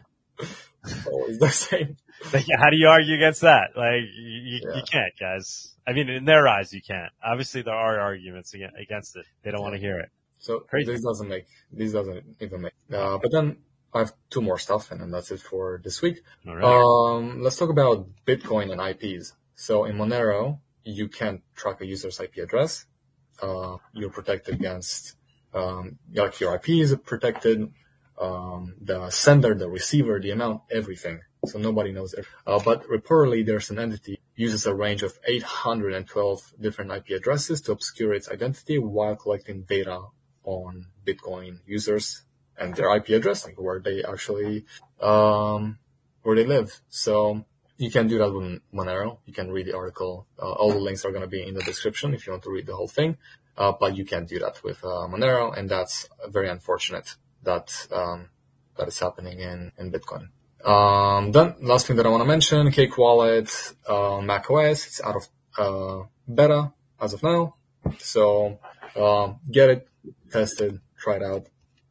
Always the same. How do you argue against that? Like, you, yeah. you can't, guys. I mean, in their eyes, you can't. Obviously, there are arguments against it. They don't want to hear it. So Crazy. this doesn't make, this doesn't even make, uh, but then I have two more stuff and then that's it for this week. All right. Um, let's talk about Bitcoin and I Ps. So in Monero, you can't track a user's I P address. Uh, you're protected against, um, like your I P is protected. Um, the sender, the receiver, the amount, everything. So nobody knows it. Uh, but reportedly, there's an entity uses a range of eight hundred twelve different I P addresses to obscure its identity while collecting data on Bitcoin users and their I P address, like where they actually, um, where they live. So you can do that with Monero. You can read the article. Uh, all the links are going to be in the description if you want to read the whole thing. Uh, but you can't do that with uh, Monero, and that's very unfortunate. That, um, that is happening in, in Bitcoin. Um, then last thing that I want to mention, Cake Wallet, uh, macOS, it's out of, uh, beta as of now. So, um, get it, test it, try it out.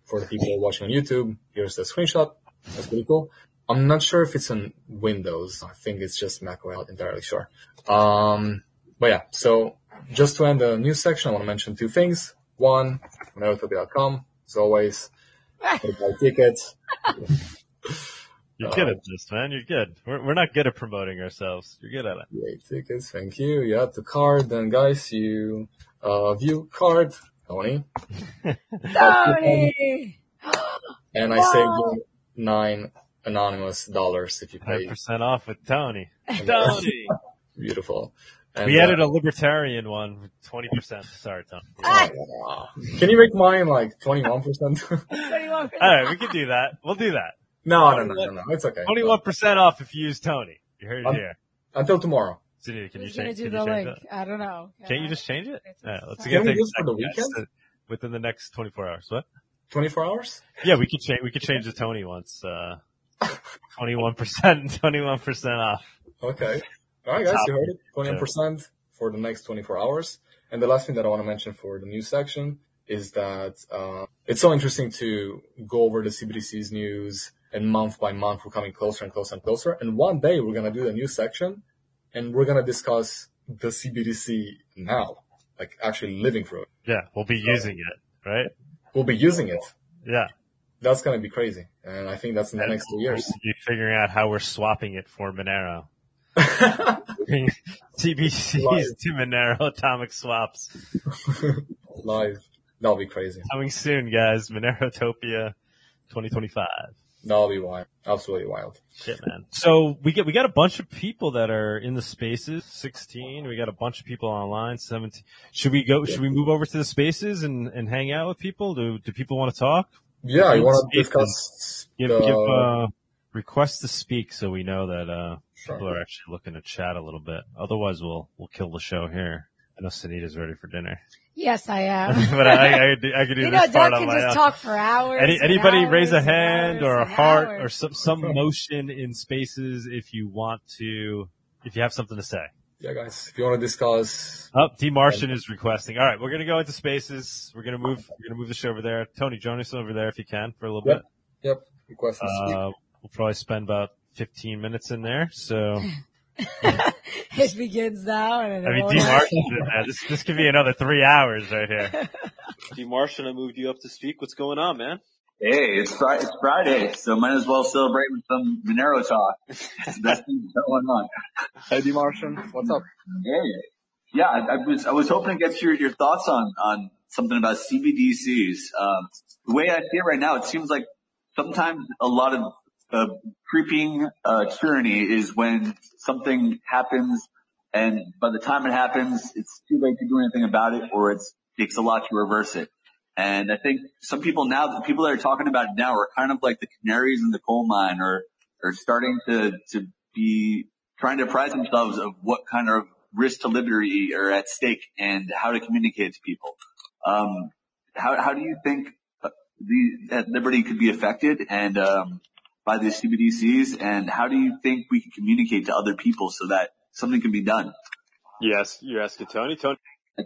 For the people watching on YouTube, here's the screenshot. That's pretty cool. I'm not sure if it's on Windows. I think it's just macOS, not entirely sure. Um, but yeah, so just to end the news section, I want to mention two things. One, Monerotopia dot com, as always. Buy tickets. You're good at this, man. You're good. We're, we're not good at promoting ourselves. You're good at it. Great tickets. Thank you. You have the card. Then, guys, you uh, view card. Tony. Tony. And I saved you nine anonymous dollars if you pay. one hundred percent off with Tony. Tony. Beautiful. And we uh, added a libertarian one with twenty percent. Sorry, Tom. Yeah. Ah. Can you make mine like twenty-one percent? twenty-one percent. All right, we can do that. We'll do that. No, no, no, no, no. It's okay. twenty-one percent off if you use Tony. You heard it here. Until tomorrow. So, can you change, do can the you change link? That? I don't know. Can't yeah. you just change it? All right, let's get it for the weekend? To, within the next twenty-four hours. What? twenty-four hours? Yeah, we could change We could change the Tony once. Uh, twenty-one percent off. Okay. All right, guys, you heard it. twenty-one percent for the next twenty-four hours. And the last thing that I want to mention for the news section is that uh it's so interesting to go over the C B D C's news, and month by month we're coming closer and closer and closer. And one day we're going to do the news section, and we're going to discuss the C B D C now, like actually living through it. Yeah, we'll be so, using it, right? We'll be using it. Yeah. That's going to be crazy. And I think that's in the and next two years. We'll be figuring out how we're swapping it for Monero. C B D Cs to Monero atomic swaps live. That'll be crazy. Coming soon, guys. Monerotopia twenty twenty-five. That'll be wild. Absolutely wild. Shit, man. So we get we got a bunch of people that are in the spaces. Sixteen. We got a bunch of people online. Seventeen. Should we go? Should we move over to the spaces and and hang out with people? Do do people want to talk? Yeah, you want to discuss? Give the... give uh, request to speak so we know that uh. People are actually looking to chat a little bit. Otherwise, we'll we'll kill the show here. I know Sunita's ready for dinner. Yes, I am. But I I, I could do, I could do you this know, part Doug on my own. You know, Doug can just talk for hours. Any, anybody hours, raise a hand or a heart hours. or some some motion in spaces if you want to, if you have something to say. Yeah, guys, if you want to discuss. Oh, D. Martian is requesting. All right, we're gonna go into spaces. We're gonna move. We're gonna move the show over there. Tony, join us over there if you can for a little yep. bit. Yep. Request to speak. Uh, we'll probably spend about fifteen minutes in there. So It begins now. And I mean, Demarsh, this, this could be another three hours right here. Demarsh, I moved you up to speak. What's going on, man? Hey, it's, fri- it's Friday, so might as well celebrate with some Monero talk. It's the best thing going on. Hey, Demarsh, what's up? Hey. Yeah, I, I was I was hoping to get your, your thoughts on, on something about C B D Cs. Um, the way I see it right now, it seems like sometimes a lot of uh, creeping uh, tyranny is when something happens, and by the time it happens, it's too late to do anything about it, or it takes a lot to reverse it. And I think some people now, the people that are talking about it now are kind of like the canaries in the coal mine, or are starting to, to be trying to apprise themselves of what kind of risk to liberty are at stake and how to communicate to people. Um, how, how do you think the, that liberty could be affected and, um, by these C B D Cs? And how do you think we can communicate to other people so that something can be done? Yes. You're asking Tony, Tony.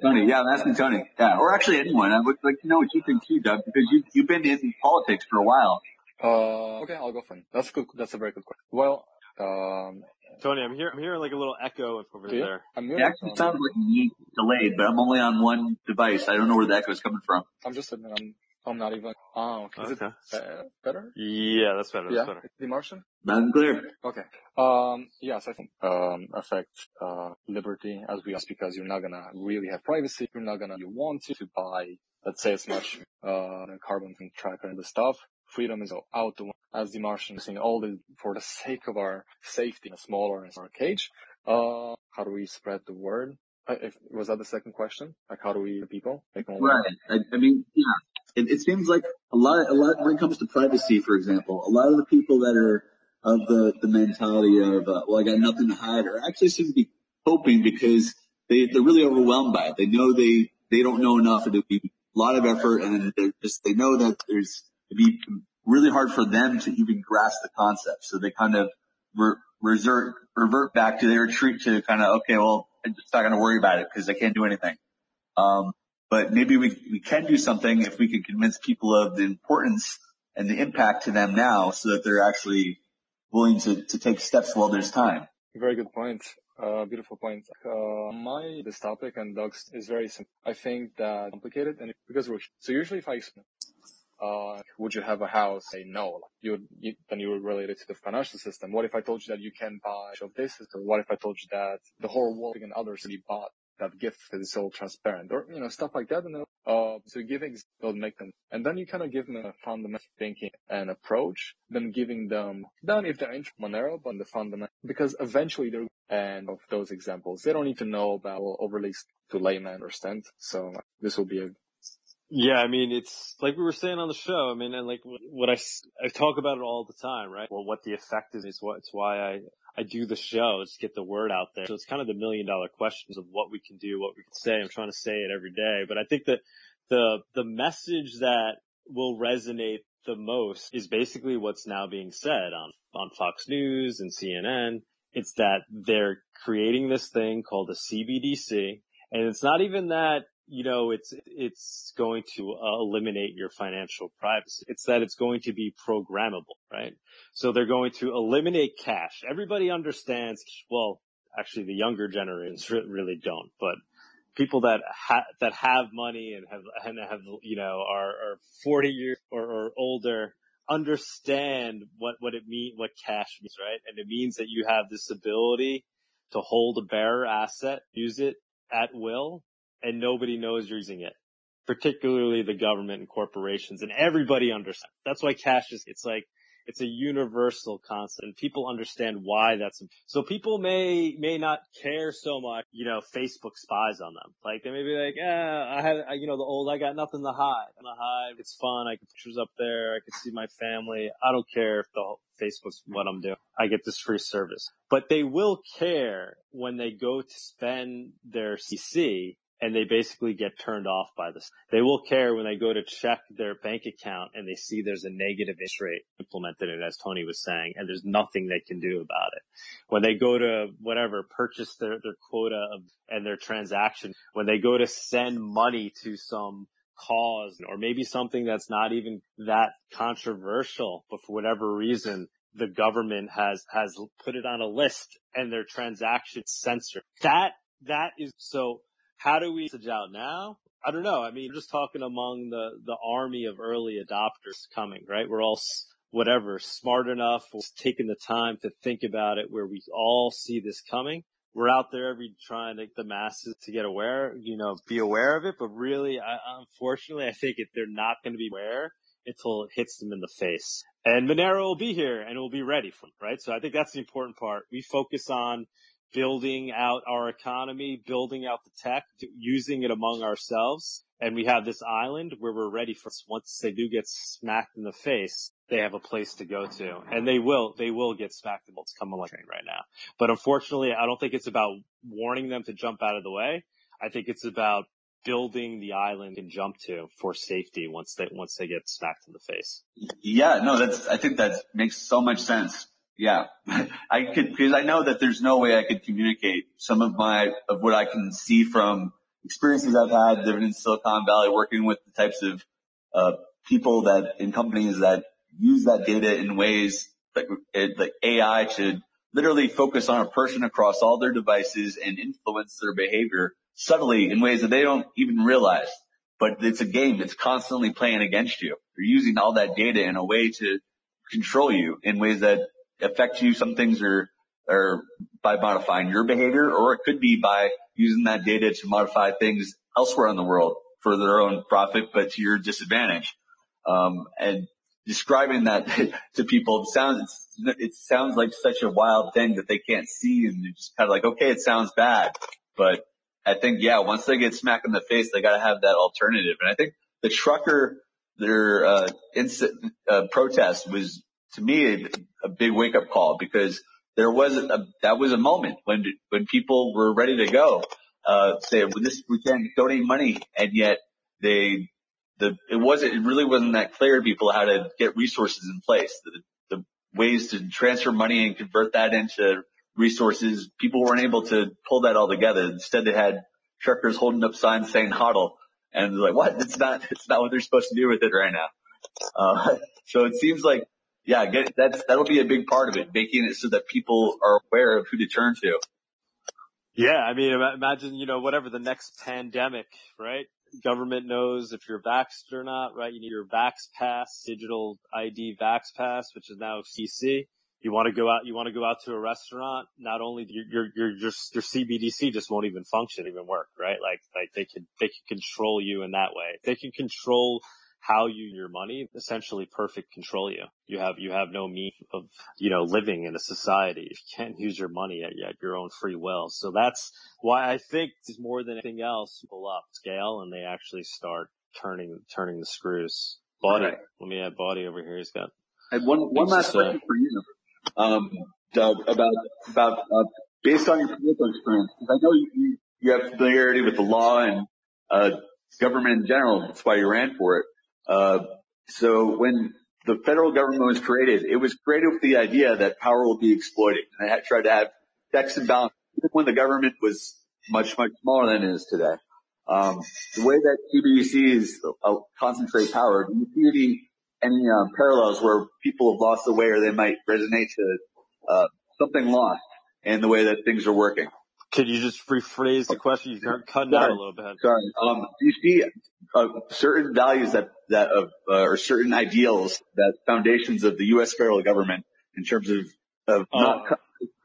Tony, yeah, I'm asking Tony. Yeah, or actually anyone. I would like to know what you think too, Doug, because you, you've been in politics for a while. Uh, okay, I'll go for it. That's good. That's a very good question. Well, um, Tony, I'm here. I'm hearing like a little echo over yeah, there. I'm hearing, it actually um, sounds like me delayed, but I'm only on one device. I don't know where the echo is coming from. I'm just admitting I'm, I'm not even. Oh, okay. Is okay. it uh, better? Yeah, that's better. Yeah, that's better. The Martian? Not clear. Okay. Um, yes, I think, um, affect, uh, liberty as we ask, because you're not gonna really have privacy. You're not gonna, you want to, to buy, let's say, as much, uh, carbon from tracker and the stuff. Freedom is out the as the Martians in all the, for the sake of our safety in a smaller and smaller cage. Uh, how do we spread the word? Uh, if, was that the second question? Like, how do we, the people? Like, right. I, I mean, yeah. It, it seems like a lot, a lot, when it comes to privacy, for example, a lot of the people that are of the, the mentality of, uh, well, I got nothing to hide, or actually seem to be hoping because they, they're really overwhelmed by it. They know they, they don't know enough, and it would be a lot of effort, and they're just, they know that there's, it'd be really hard for them to even grasp the concept. So they kind of re- resort, revert back to their retreat to kind of, okay, well, I'm just not going to worry about it because I can't do anything. Um, But maybe we we can do something if we can convince people of the importance and the impact to them now, so that they're actually willing to, to take steps while there's time. Very good point. Uh, beautiful point. Uh, my this topic and Doug's is very simple. I think that complicated and because we're so usually if I explain, uh, would you have a house? Say no. You you then you were related to the financial system. What if I told you that you can buy of this? System? What if I told you that the whole world and others can be bought? That gift because it's all transparent or, you know, stuff like that. And then, uh, so giving, don't make them. And then you kind of give them a fundamental thinking and approach, then giving them, then if they're into Monero, but the fundamental, because eventually they're, and of those examples, they don't need to know about overly to layman understand. So this will be a, yeah, I mean, it's like we were saying on the show. I mean, and like what I, I talk about it all the time, right? Well, what the effect is, is what, it's why I, I do the show is to get the word out there. So it's kind of the million dollar questions of what we can do, what we can say. I'm trying to say it every day, but I think that the, the message that will resonate the most is basically what's now being said on, on Fox News and C N N. It's that they're creating this thing called a C B D C, and it's not even that, you know, it's, it's going to uh, eliminate your financial privacy. It's that it's going to be programmable, right? So they're going to eliminate cash. Everybody understands, well, actually the younger generations re- really don't, but people that ha- that have money and have, and have, you know, are, are forty years or, or older understand what, what it mean, what cash means, right? And it means that you have this ability to hold a bearer asset, use it at will. And nobody knows you're using it, particularly the government and corporations, and everybody understands. That's why cash is, it's like, it's a universal concept, and people understand why that's, so people may, may not care so much, you know, Facebook spies on them. Like, they may be like, ah, I had, I, you know, the old, I got nothing to hide. I'm a hive. It's fun. I can pictures up there. I can see my family. I don't care if the Facebook's what I'm doing. I get this free service, but they will care when they go to spend their C C. And they basically get turned off by this. They will care when they go to check their bank account and they see there's a negative interest rate implemented in it, as Tony was saying, and there's nothing they can do about it. When they go to whatever, purchase their, their quota of, and their transaction, when they go to send money to some cause or maybe something that's not even that controversial, but for whatever reason, the government has, has put it on a list and their transactions censored. That, that is, so how do we message out now? I don't know. I mean, just talking among the, the army of early adopters coming, right? We're all, whatever, smart enough, we're taking the time to think about it where we all see this coming. We're out there every trying to the masses to get aware, you know, be aware of it. But really, I, unfortunately, I think it, they're not going to be aware until it hits them in the face. And Monero will be here and it will be ready for them, right? So I think that's the important part. We focus on building out our economy, building out the tech, using it among ourselves. And we have this island where we're ready for us. Once they do get smacked in the face, they have a place to go to, and they will, they will get smacked in the face coming like right now. But unfortunately, I don't think it's about warning them to jump out of the way. I think it's about building the island and jump to for safety once they, once they get smacked in the face. Yeah, no, that's, I think that makes so much sense. Yeah, I could, because I know that there's no way I could communicate some of my, of what I can see from experiences I've had living in Silicon Valley, working with the types of, uh, people that in companies that use that data in ways that, that A I should literally focus on a person across all their devices and influence their behavior subtly in ways that they don't even realize. But it's a game that's constantly playing against you. They're using all that data in a way to control you in ways that affect you. Some things are, are by modifying your behavior, or it could be by using that data to modify things elsewhere in the world for their own profit, but to your disadvantage. Um, and describing that to people sounds, it sounds like such a wild thing that they can't see, and they're just kind of like, okay, it sounds bad. But I think, yeah, once they get smacked in the face, they got to have that alternative. And I think the trucker, their, uh, incident, uh, protest was, to me, a, a big wake up call, because there was a, that was a moment when, when people were ready to go, uh, say, well, this, we can't donate money. And yet they, the, it wasn't, it really wasn't that clear to people how to get resources in place, the, the ways to transfer money and convert that into resources. People weren't able to pull that all together. Instead, they had truckers holding up signs saying hodl, and they're like, what? It's not, it's not what they're supposed to do with it right now. Uh, so it seems like, yeah, get, that's, that'll be a big part of it, making it so that people are aware of who to turn to. Yeah, I mean, imagine, you know, whatever the next pandemic, right? Government knows if you're vaxxed or not, right? You need your vax pass, digital I D vax pass, which is now C C. You want to go out, you want to go out to a restaurant. Not only do your, your, your, your C B D C just won't even function, even work, right? Like, like they can, they can control you in that way. They can control how you, your money, essentially perfect control you. You have, you have no means of, you know, living in a society. You can't use your money at, at your own free will. So that's why I think it's more than anything else, people up scale and they actually start turning, turning the screws. Body. Right. Let me add Body over here. He's got one, one last question for you, um, Doug, about, about, uh, based on your political experience, because I know you, you have familiarity with the law and, uh, government in general. That's why you ran for it. Uh, so when the federal government was created, it was created with the idea that power will be exploited. And they had tried to have checks and balances when the government was much, much smaller than it is today. Um, the way that C B D Cs uh, concentrate power, do you see any, any uh, parallels where people have lost the way, or they might resonate to uh, something lost in the way that things are working? Could you just rephrase the question? You're cutting out a little bit. Sorry. Um, do you see uh, certain values that, that, of, uh, or certain ideals that foundations of the U S federal government in terms of, of uh, not,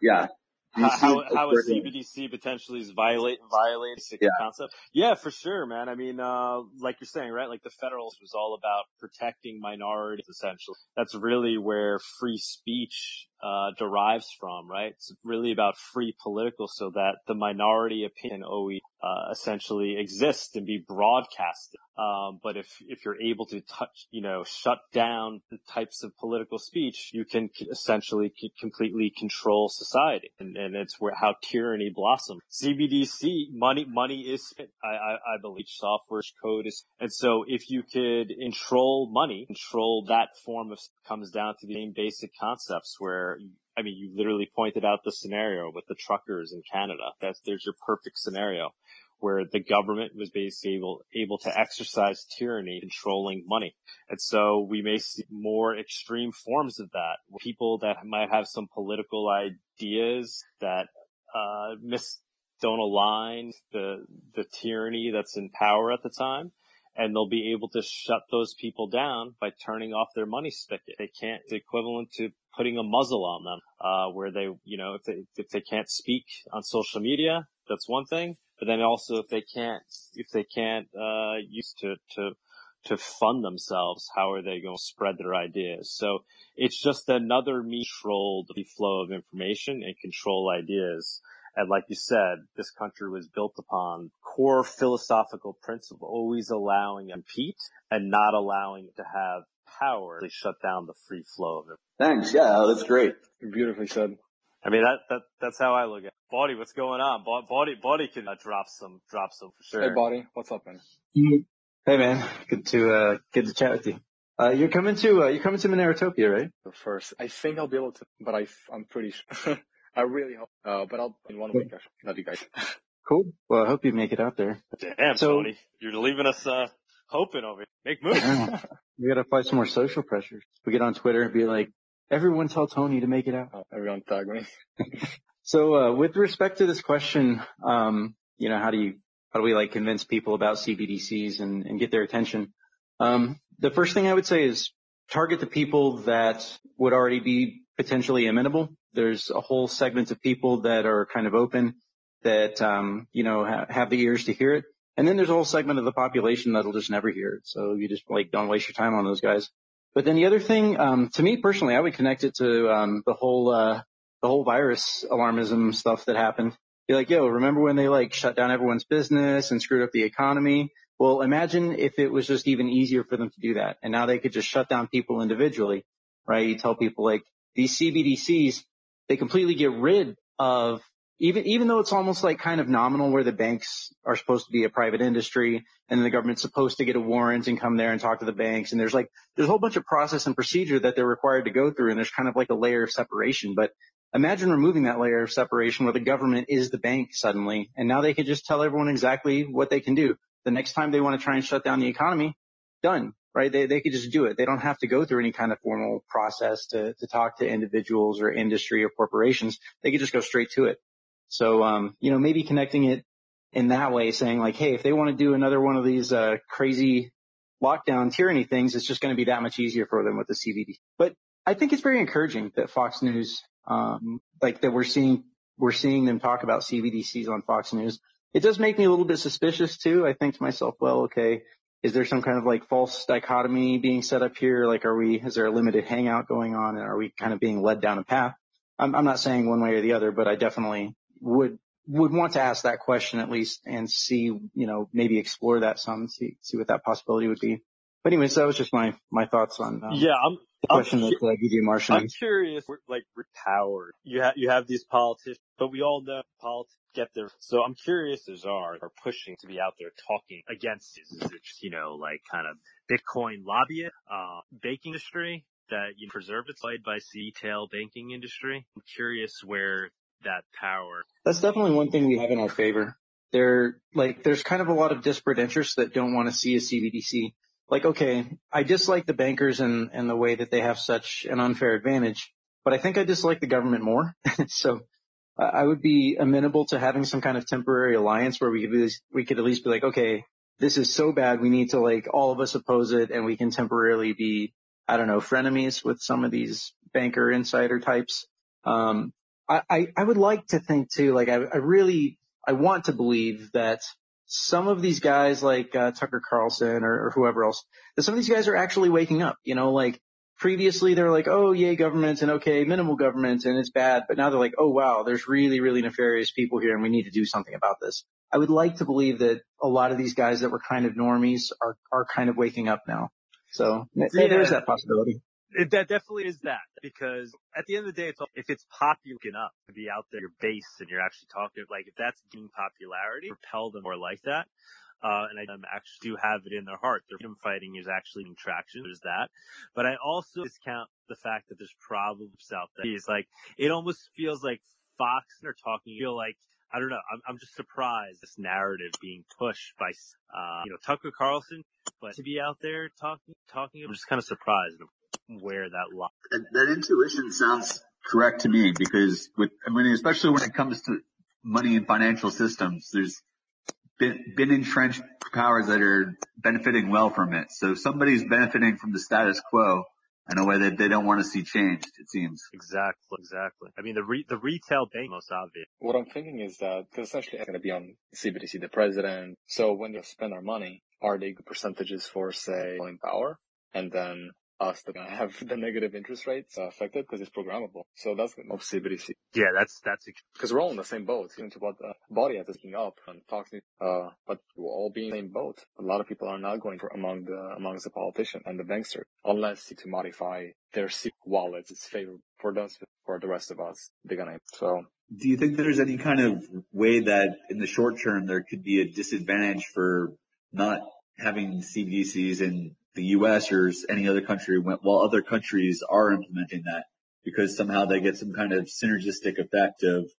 yeah. How, how, how is C B D C potentially violate, violate the yeah. concept? Yeah, for sure, man. I mean, uh, like you're saying, right? Like the Federalist was all about protecting minorities, essentially. That's really where free speech, uh, derives from, right? It's really about free political so that the minority opinion always, uh, essentially exists and be broadcasted. Um, but if, if you're able to touch, you know, shut down the types of political speech, you can essentially c- completely control society. And, and it's where, how tyranny blossoms. C B D C money, money is, I, I, I believe software code is. And so if you could control money, control that form of, comes down to the same basic concepts where, I mean, you literally pointed out the scenario with the truckers in Canada. That's, there's your perfect scenario where the government was basically able, able to exercise tyranny, controlling money. And so we may see more extreme forms of that. People that might have some political ideas that uh mis don't align the the tyranny that's in power at the time, and they'll be able to shut those people down by turning off their money spigot. They can't, it's equivalent to putting a muzzle on them, uh, where they, you know, if they, if they can't speak on social media, that's one thing. But then also if they can't, if they can't, uh, use to, to, to fund themselves, how are they going to spread their ideas? So it's just another means to control the flow of information and control ideas. And like you said, this country was built upon core philosophical principle of always allowing and compete and not allowing it to have power to shut down the free flow of it. Thanks. Yeah, that's great. Beautifully said. I mean, that, that, that's how I look at it. Body, what's going on? Body, body can uh, drop some, drop some for sure. Hey, Body, what's up, man? Hey, man. Good to, uh, good to chat with you. Uh, you're coming to, uh, you're coming to Monerotopia, right? First, I think I'll be able to, but I, I'm pretty sure. I really hope, uh, but I'll, in one week, I love you guys. Cool. Well, I hope you make it out there. Damn, so, Tony. You're leaving us, uh, hoping over here. Make moves. We gotta apply some more social pressure. We get on Twitter and be like, everyone tell Tony to make it out. Oh, everyone tag me. So, uh, with respect to this question, um, you know, how do you, how do we like convince people about C B D Cs and, and get their attention? Um, the first thing I would say is target the people that would already be potentially amenable. There's a whole segment of people that are kind of open that, um, you know, ha- have the ears to hear it. And then there's a whole segment of the population that'll just never hear it. So you just like don't waste your time on those guys. But then the other thing, um, to me personally, I would connect it to, um, the whole, uh, the whole virus alarmism stuff that happened. Be like, yo, remember when they like shut down everyone's business and screwed up the economy? Well, imagine if it was just even easier for them to do that. And now they could just shut down people individually, right? You tell people like these C B D Cs, they completely get rid of, even even though it's almost like kind of nominal where the banks are supposed to be a private industry and the government's supposed to get a warrant and come there and talk to the banks. And there's like, there's a whole bunch of process and procedure that they're required to go through. And there's kind of like a layer of separation. But imagine removing that layer of separation where the government is the bank suddenly. And now they can just tell everyone exactly what they can do. The next time they want to try and shut down the economy, done. Right? They, they could just do it. They don't have to go through any kind of formal process to, to talk to individuals or industry or corporations. They could just go straight to it. So, um, you know, maybe connecting it in that way, saying like, hey, if they want to do another one of these, uh, crazy lockdown tyranny things, it's just going to be that much easier for them with the C B D. But I think it's very encouraging that Fox News, um, like that we're seeing, we're seeing them talk about C B D Cs on Fox News. It does make me a little bit suspicious too. I think to myself, well, okay. Is there some kind of like false dichotomy being set up here? Like, are we, is there a limited hangout going on? And are we kind of being led down a path? I'm, I'm not saying one way or the other, but I definitely would, would want to ask that question at least and see, you know, maybe explore that some, see, see what that possibility would be. But anyways, that was just my, my thoughts on, um, yeah, I'm, the I'm question cu- that uh, G D Martian. I'm curious, we're, like, we're powered. You have, you have these politicians, but we all know politics get there. So I'm curious as are, are pushing to be out there talking against this. Is it just, you know, like kind of Bitcoin lobbyist, uh, banking industry that you know, preserved its light by C-tail banking industry? I'm curious where that power. That's definitely one thing we have in our favor. There, like, there's kind of a lot of disparate interests that don't want to see a C B D C. Like, okay, I dislike the bankers and, and the way that they have such an unfair advantage, but I think I dislike the government more. So uh, I would be amenable to having some kind of temporary alliance where we could, be, we could at least be like, okay, this is so bad. We need to like all of us oppose it and we can temporarily be, I don't know, frenemies with some of these banker insider types. Um, I, I, I would like to think too, like I, I really, I want to believe that some of these guys like uh, Tucker Carlson or, or whoever else, that some of these guys are actually waking up, you know, like previously they're like, oh, yay, government and okay, minimal government and it's bad. But now they're like, oh, wow, there's really, really nefarious people here and we need to do something about this. I would like to believe that a lot of these guys that were kind of normies are, are kind of waking up now. So yeah, there's that possibility. It, that definitely is that because at the end of the day, it's all, if it's popular enough to be out there, your base and you're actually talking like if that's gaining popularity, repel them or like that. Uh, and I um, actually do have it in their heart. Their freedom fighting is actually in traction. There's that. But I also discount the fact that there's problems out there. It's like, it almost feels like Fox are talking, you feel like I don't know. I'm, I'm just surprised this narrative being pushed by, uh, you know, Tucker Carlson, but to be out there talking, talking, I'm just kind of surprised where that line. That, that intuition sounds correct to me because with, I mean, especially when it comes to money and financial systems, there's been, been entrenched powers that are benefiting well from it. So somebody's benefiting from the status quo in a way that they don't want to see changed, it seems. Exactly, exactly. I mean, the re- the retail bank, most obvious. What I'm thinking is that, because essentially it's going to be on C B D C, the president. So when they spend our money, are they good percentages for, say, buying power? And then us to have the negative interest rates affected because it's programmable. So that's of C B D C. Yeah, that's, that's, because we're all in the same boat. Even to what the body is picking up and talking, uh, but we'll all be in the same boat. A lot of people are not going for among the, amongst the politician and the bankster, unless to modify their wallets. It's favorable for those, for the rest of us. They're going to, so. Do you think there's any kind of way that in the short term there could be a disadvantage for not having C B D Cs in the U S or any other country while other countries are implementing that, because somehow they get some kind of synergistic effect of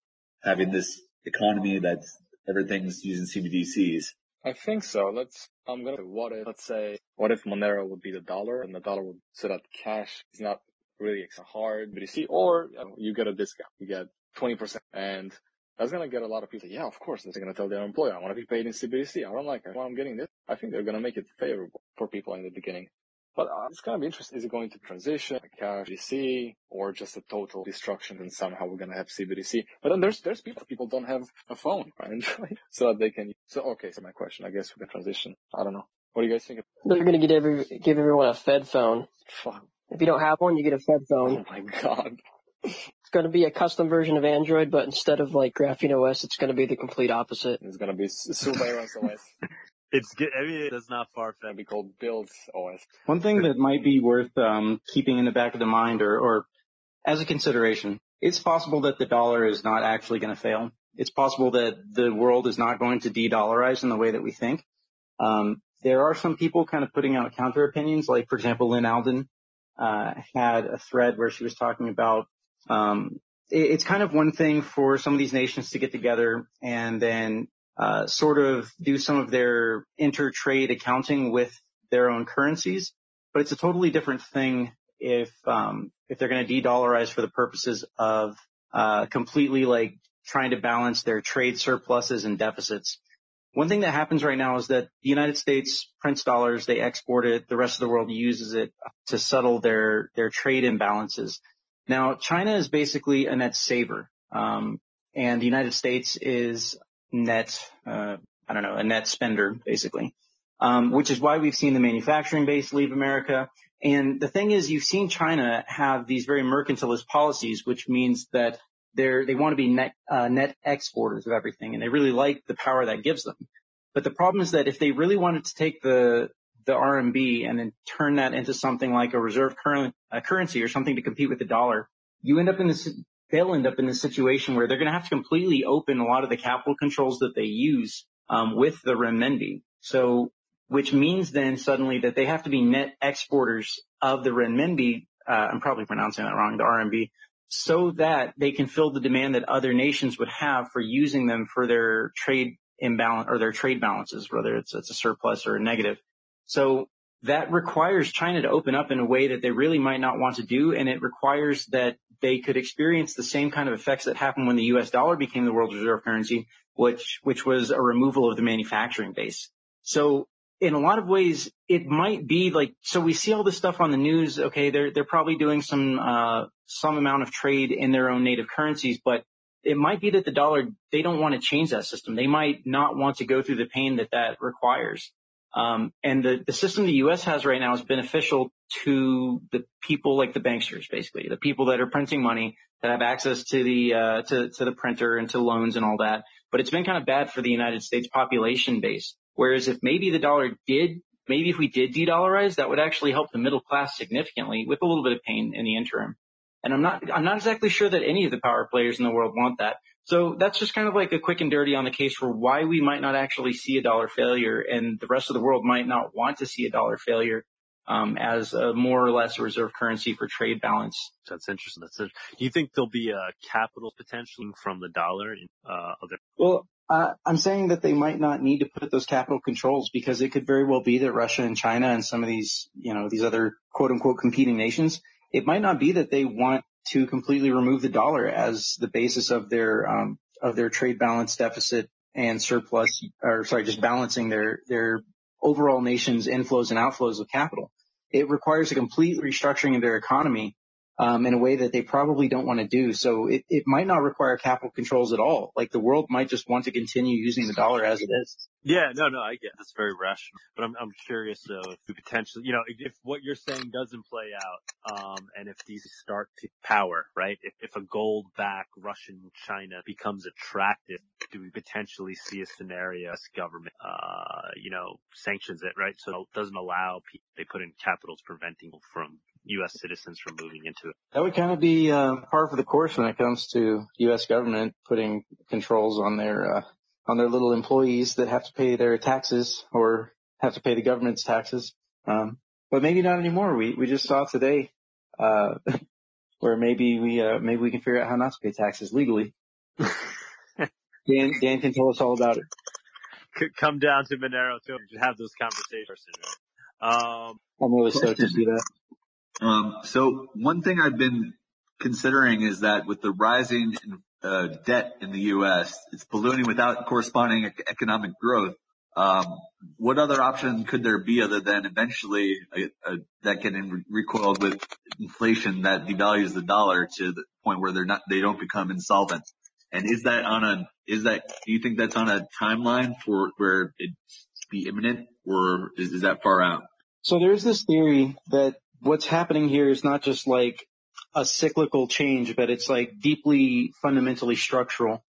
having this economy that's everything's using C B D Cs? I think so. Let's, I'm going to, what if, let's say, what if Monero would be the dollar and the dollar would, so that cash is not really hard, but you see, or you know, you get a discount, you get twenty percent, and that's going to get a lot of people. Yeah, of course. They're going to tell their employer, I want to be paid in C B D C. I don't like it. Well, I'm getting this. I think they're going to make it favorable for people in the beginning. But uh, it's going to be interesting. Is it going to transition, like C B D C, or just a total destruction and somehow we're going to have C B D C? But then there's, there's people, people don't have a phone, right? So that they can, so, okay. So my question, I guess we can transition. I don't know. What do you guys think? They're going to get every, give everyone a Fed phone. Fuck. If you don't have one, you get a Fed phone. Oh my God. It's going to be a custom version of Android, but instead of like Graphene O S, it's going to be the complete opposite. It's going to be Sumeros O S. It's good. I mean, it's not far from be called Builds O S. One thing that might be worth um, keeping in the back of the mind, or, or as a consideration, it's possible that the dollar is not actually going to fail. It's possible that the world is not going to de-dollarize in the way that we think. Um, there are some people kind of putting out counter opinions, like for example, Lynn Alden uh, had a thread where she was talking about. Um, it, it's kind of one thing for some of these nations to get together and then, uh, sort of do some of their inter-trade accounting with their own currencies. But it's a totally different thing if, um, if they're going to de-dollarize for the purposes of, uh, completely like trying to balance their trade surpluses and deficits. One thing that happens right now is that the United States prints dollars, they export it, the rest of the world uses it to settle their, their trade imbalances. Now, China is basically a net saver, um, and the United States is net, uh, I don't know, a net spender, basically, um, which is why we've seen the manufacturing base leave America. And the thing is, you've seen China have these very mercantilist policies, which means that they're, they want to be net, uh, net exporters of everything, and they really like the power that gives them. But the problem is that if they really wanted to take the the R M B and then turn that into something like a reserve current, a currency or something to compete with the dollar, you end up in this, they'll end up in this situation where they're going to have to completely open a lot of the capital controls that they use, um, with the renminbi. So, which means then suddenly that they have to be net exporters of the renminbi. Uh, I'm probably pronouncing that wrong, the R M B, so that they can fill the demand that other nations would have for using them for their trade imbalance or their trade balances, whether it's, it's a surplus or a negative. So that requires China to open up in a way that they really might not want to do, and it requires that they could experience the same kind of effects that happened when the U S dollar became the world reserve currency, which which was a removal of the manufacturing base. So in a lot of ways, it might be like, so we see all this stuff on the news. Okay, they're they're probably doing some uh some amount of trade in their own native currencies, but it might be that the dollar, they don't want to change that system. They might not want to go through the pain that that requires. Um, and the, the system the U S has right now is beneficial to the people like the banksters, basically, the people that are printing money, that have access to the, uh, to, to the printer and to loans and all that. But it's been kind of bad for the United States population base. Whereas if maybe the dollar did, maybe if we did de-dollarize, that would actually help the middle class significantly with a little bit of pain in the interim. And I'm not, I'm not exactly sure that any of the power players in the world want that. So that's just kind of like a quick and dirty on the case for why we might not actually see a dollar failure, and the rest of the world might not want to see a dollar failure. um, as a more or less reserve currency for trade balance. That's interesting. That's interesting. Do you think there'll be a capital potential from the dollar? In, uh, other- well, uh, I'm saying that they might not need to put those capital controls because it could very well be that Russia and China and some of these, you know, these other quote unquote competing nations, it might not be that they want to completely remove the dollar as the basis of their, um, of their trade balance deficit and surplus, or sorry, just balancing their, their overall nation's inflows and outflows of capital. It requires a complete restructuring of their economy um in a way that they probably don't want to do. So it, it might not require capital controls at all. Like the world might just want to continue using the dollar as it is. Yeah, no, no, I get it. That's very rational. But I'm I'm curious though if the potential, you know, if what you're saying doesn't play out, um and if these start to power, right? If if a gold backed Russian China becomes attractive, do we potentially see a scenario as government uh you know, sanctions it, right? So it doesn't allow people, they put in capitals preventing people from U S citizens from moving into it. That would kind of be uh, par for the course when it comes to U S government putting controls on their uh, on their little employees that have to pay their taxes or have to pay the government's taxes. Um, but maybe not anymore. We we just saw today uh, where maybe we uh, maybe we can figure out how not to pay taxes legally. Dan Dan can tell us all about it. Could come down to Monero too and have those conversations. Um, I'm really stoked to see that. Um, so one thing I've been considering is that with the rising uh, debt in the U S, it's ballooning without corresponding ec- economic growth. Um, what other option could there be other than eventually a, a, that getting re- recoiled with inflation that devalues the dollar to the point where they're not, they don't become insolvent? And is that on a, is that, do you think that's on a timeline for where it'd be imminent, or is, is that far out? So there's this theory that what's happening here is not just like a cyclical change, but it's like deeply fundamentally structural.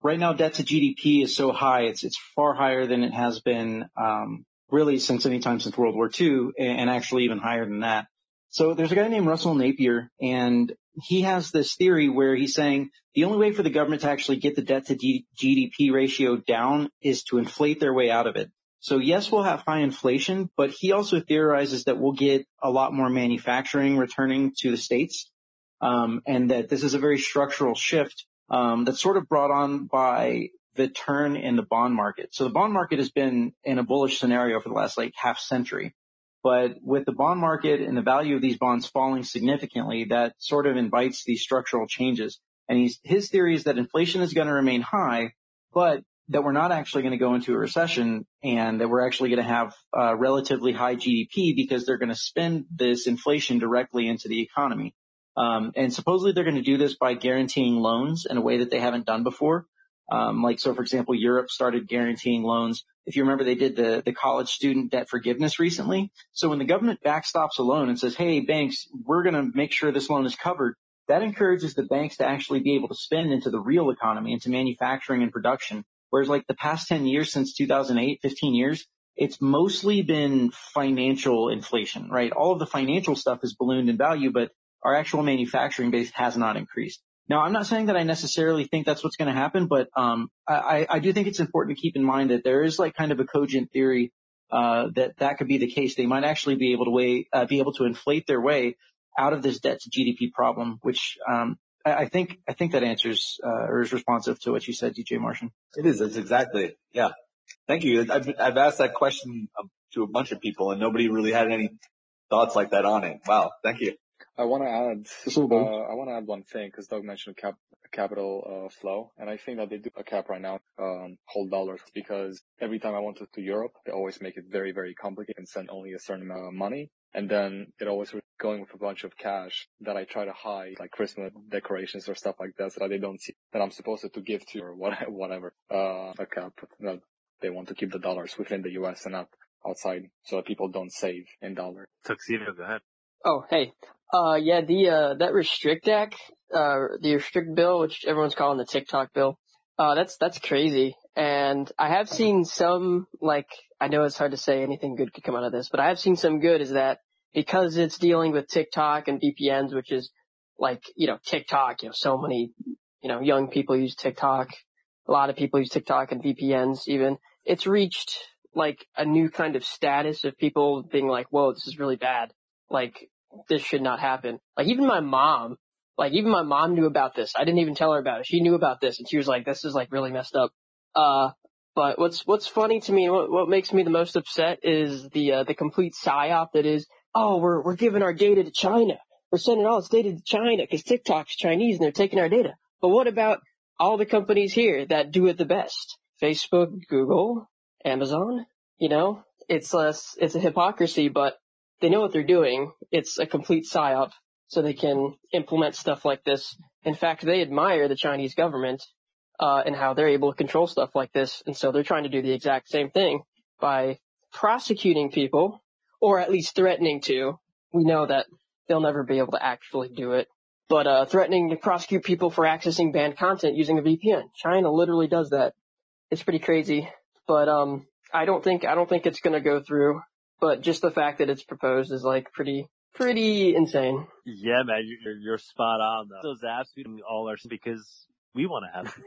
Right now, debt to G D P is so high. It's, it's far higher than it has been, um, really since any time since World War Two, and actually even higher than that. So there's a guy named Russell Napier, and he has this theory where he's saying the only way for the government to actually get the debt to G D P ratio down is to inflate their way out of it. So yes, we'll have high inflation, but he also theorizes that we'll get a lot more manufacturing returning to the states, um, and that this is a very structural shift um, that's sort of brought on by the turn in the bond market. So the bond market has been in a bullish scenario for the last like half century, but with the bond market and the value of these bonds falling significantly, that sort of invites these structural changes. And he's, his theory is that inflation is going to remain high, but that we're not actually going to go into a recession, and that we're actually going to have uh, relatively high G D P because they're going to spend this inflation directly into the economy. Um, and supposedly they're going to do this by guaranteeing loans in a way that they haven't done before. Um, like, so for example, Europe started guaranteeing loans. If you remember, they did the, the college student debt forgiveness recently. So when the government backstops a loan and says, hey, banks, we're going to make sure this loan is covered, that encourages the banks to actually be able to spend into the real economy, into manufacturing and production. Whereas like the past ten years since two thousand eight, fifteen years, it's mostly been financial inflation, right? All of the financial stuff is ballooned in value, but our actual manufacturing base has not increased. Now, I'm not saying that I necessarily think that's what's going to happen, but um I, I do think it's important to keep in mind that there is like kind of a cogent theory uh that that could be the case. They might actually be able to weigh, uh, be able to inflate their way out of this debt to G D P problem, which um I think I think that answers uh, or is responsive to what you said, D J Martian. It is. It's exactly. Yeah. Thank you. I've, I've asked that question to a bunch of people, and nobody really had any thoughts like that on it. Wow. Thank you. I want to add. Uh, I want to add one thing because Doug mentioned cap, capital uh, flow, and I think that they do a cap right now, um, whole dollars, because every time I want to to Europe, they always make it very, very complicated and send only a certain amount of money. And then it always was going with a bunch of cash that I try to hide, like Christmas decorations or stuff like that, so that they don't see that I'm supposed to give to or whatever, uh, a cap that they want to keep the dollars within the U S and not outside, so that people don't save in dollar. Tuxedo, go ahead. Oh, hey. Uh, yeah, the, uh, that Restrict Act, uh, the Restrict Bill, which everyone's calling the TikTok bill, uh, that's, that's crazy. And I have seen some, like, I know it's hard to say anything good could come out of this, but I have seen some good is that because it's dealing with TikTok and V P Ns, which is like, you know, TikTok, you know, so many, you know, young people use TikTok. A lot of people use TikTok and V P Ns even. It's reached like a new kind of status of people being like, whoa, this is really bad. Like, this should not happen. Like, even my mom, like, even my mom knew about this. I didn't even tell her about it. She knew about this, and she was like, this is, like, really messed up. Uh, but what's what's funny to me and what, what makes me the most upset is the uh, the complete psyop that is, oh, we're we're giving our data to China. We're sending all this data to China because TikTok's Chinese and they're taking our data. But what about all the companies here that do it the best? Facebook, Google, Amazon, you know? It's less, it's a hypocrisy, but they know what they're doing. It's a complete psyop so they can implement stuff like this. In fact, they admire the Chinese government uh, and how they're able to control stuff like this. And so they're trying to do the exact same thing by prosecuting people, or at least threatening to. We know that they'll never be able to actually do it. But uh threatening to prosecute people for accessing banned content using a V P N. China literally does that. It's pretty crazy. But um I don't think I don't think it's gonna go through. But just the fact that it's proposed is like pretty pretty insane. Yeah, man, you're you're spot on though. Those apps we all are because we want to have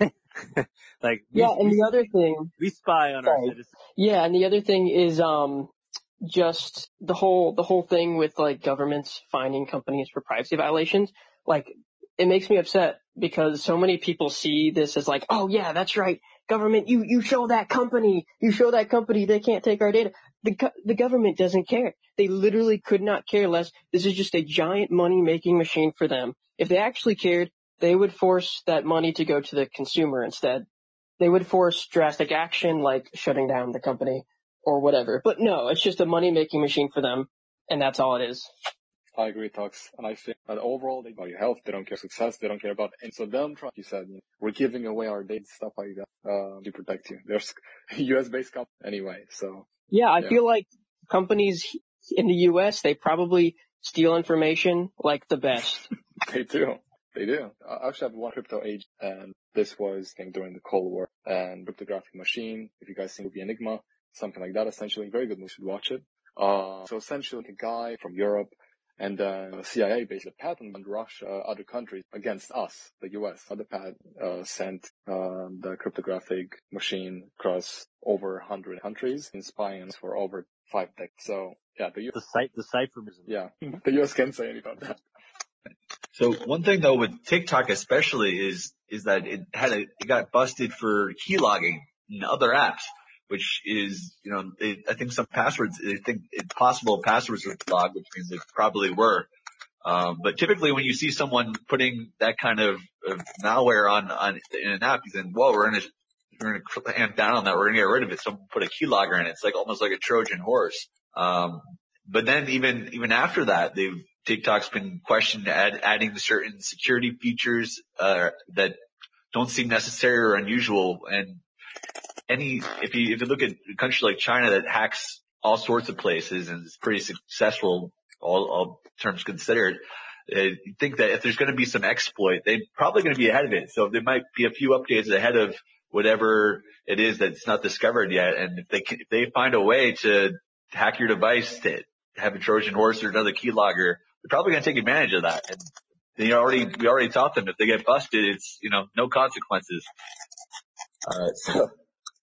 them. Like we, yeah, and the other thing we spy on sorry. our citizens. Yeah, and the other thing is um just the whole the whole thing with like governments finding companies for privacy violations. Like, it makes me upset because so many people see this as like, oh, yeah, that's right. Government, you, you show that company. You show that company. They can't take our data. The go- the government doesn't care. They literally could not care less. This is just a giant money-making machine for them. If they actually cared, they would force that money to go to the consumer instead. They would force drastic action like shutting down the company or whatever. But no, it's just a money-making machine for them, and that's all it is. I agree, Tux. And I think that overall, they don't care about your health, they don't care success, they don't care about any. So them trying, you said, we're giving away our data, stuff like that, uh, to protect you. There's U S-based companies anyway, so. Yeah, I yeah. feel like companies in the U S, they probably steal information like the best. They do. They do. I actually have one crypto agent, and this was I think, during the Cold War, and Cryptographic Machine, if you guys see the movie Enigma, something like that, essentially. Very good, you should watch it. Uh, so essentially, a guy from Europe, and uh, C I A basically patent on Russia, uh, other countries against us, the U S. Other pad uh, sent uh, the cryptographic machine across over one hundred countries, spying us for over five decades. So, yeah, the U S. The, cy- the cipherism. Yeah, the U S can't say anything about that. So one thing, though, with TikTok especially is is that it had a, it got busted for keylogging in other apps, which is, you know, it, I think some passwords, I think it's possible passwords are logged, which means they probably were. Um, but typically when you see someone putting that kind of, of malware on, on, in an app, you think, whoa, we're going to, we're going to clamp down on that. We're going to get rid of it. Someone put a keylogger in it. It's like almost like a Trojan horse. Um, but then even, even after that, they've, TikTok's been questioned add, adding certain security features, uh, that don't seem necessary or unusual. And, Any, if you, if you look at a country like China that hacks all sorts of places and is pretty successful, all, all terms considered, uh, you think that if there's going to be some exploit, they're probably going to be ahead of it. So there might be a few updates ahead of whatever it is that's not discovered yet. And if they can, if they find a way to hack your device to have a Trojan horse or another keylogger, they're probably going to take advantage of that. And they already, we already taught them if they get busted, it's, you know, no consequences. Uh, so,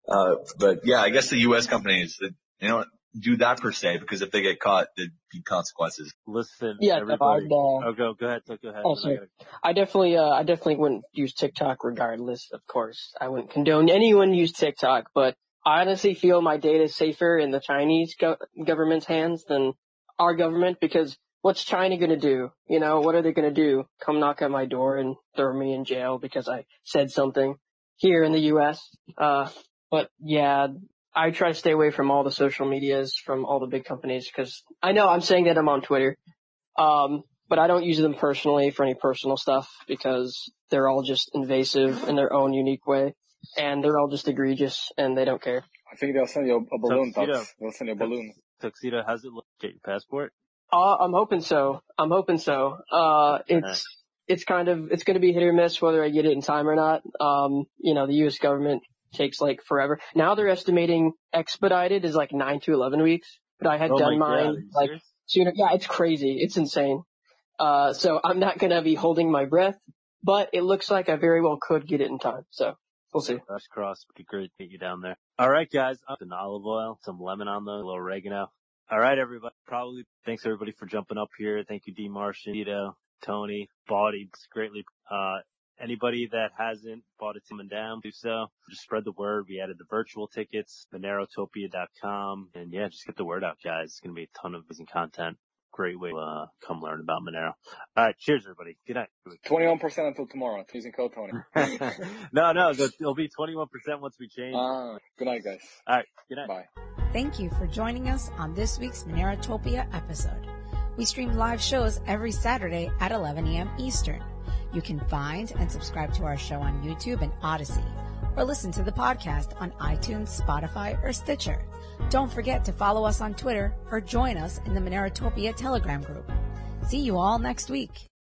uh, but yeah, I guess the U S companies, they don't do that per se, because if they get caught, there'd be consequences. Listen, yeah, everybody. Uh, oh, go, go ahead, go ahead. Also, gotta... I definitely, uh, I definitely wouldn't use TikTok regardless, of course. I wouldn't condone anyone use TikTok, but I honestly feel my data is safer in the Chinese go- government's hands than our government, because what's China going to do? You know, what are they going to do? Come knock at my door and throw me in jail because I said something? Here in the U S, uh, but yeah, I try to stay away from all the social medias from all the big companies because I know I'm saying that I'm on Twitter, um, but I don't use them personally for any personal stuff because they're all just invasive in their own unique way, and they're all just egregious and they don't care. I think they'll send you a, a balloon. Tux. They'll send you a balloon. Tuxedo, how's it look? Get your passport? Uh, I'm hoping so. I'm hoping so. Uh, it's. Nice. It's kind of, it's going to be hit or miss whether I get it in time or not. Um, you know, the U S government takes like forever. Now they're estimating expedited is like nine to eleven weeks, but I had oh done mine God, like serious? sooner. Yeah, it's crazy. It's insane. Uh, so I'm not going to be holding my breath, but it looks like I very well could get it in time. So We'll see. Fingers crossed. Could great get you down there. All right, guys. Some olive oil, some lemon on those, a little oregano. All right, everybody. Probably thanks everybody for jumping up here. Thank you, D. Martian, Tito, Tony, Body. It's greatly. Uh, Anybody that hasn't bought it, coming down, do so. Just spread the word. We added the virtual tickets, Monerotopia dot com. And yeah, just get the word out, guys. It's going to be a ton of amazing content. Great way to uh, come learn about Monero. All right. Cheers, everybody. Good night. twenty-one percent until tomorrow. Using code Tony. no, no. It'll be twenty-one percent once we change. Uh, good night, guys. All right. Good night. Bye. Thank you for joining us on this week's Monerotopia episode. We stream live shows every Saturday at eleven a.m. Eastern. You can find and subscribe to our show on YouTube and Odyssey, or listen to the podcast on iTunes, Spotify, or Stitcher. Don't forget to follow us on Twitter or join us in the Monerotopia Telegram group. See you all next week.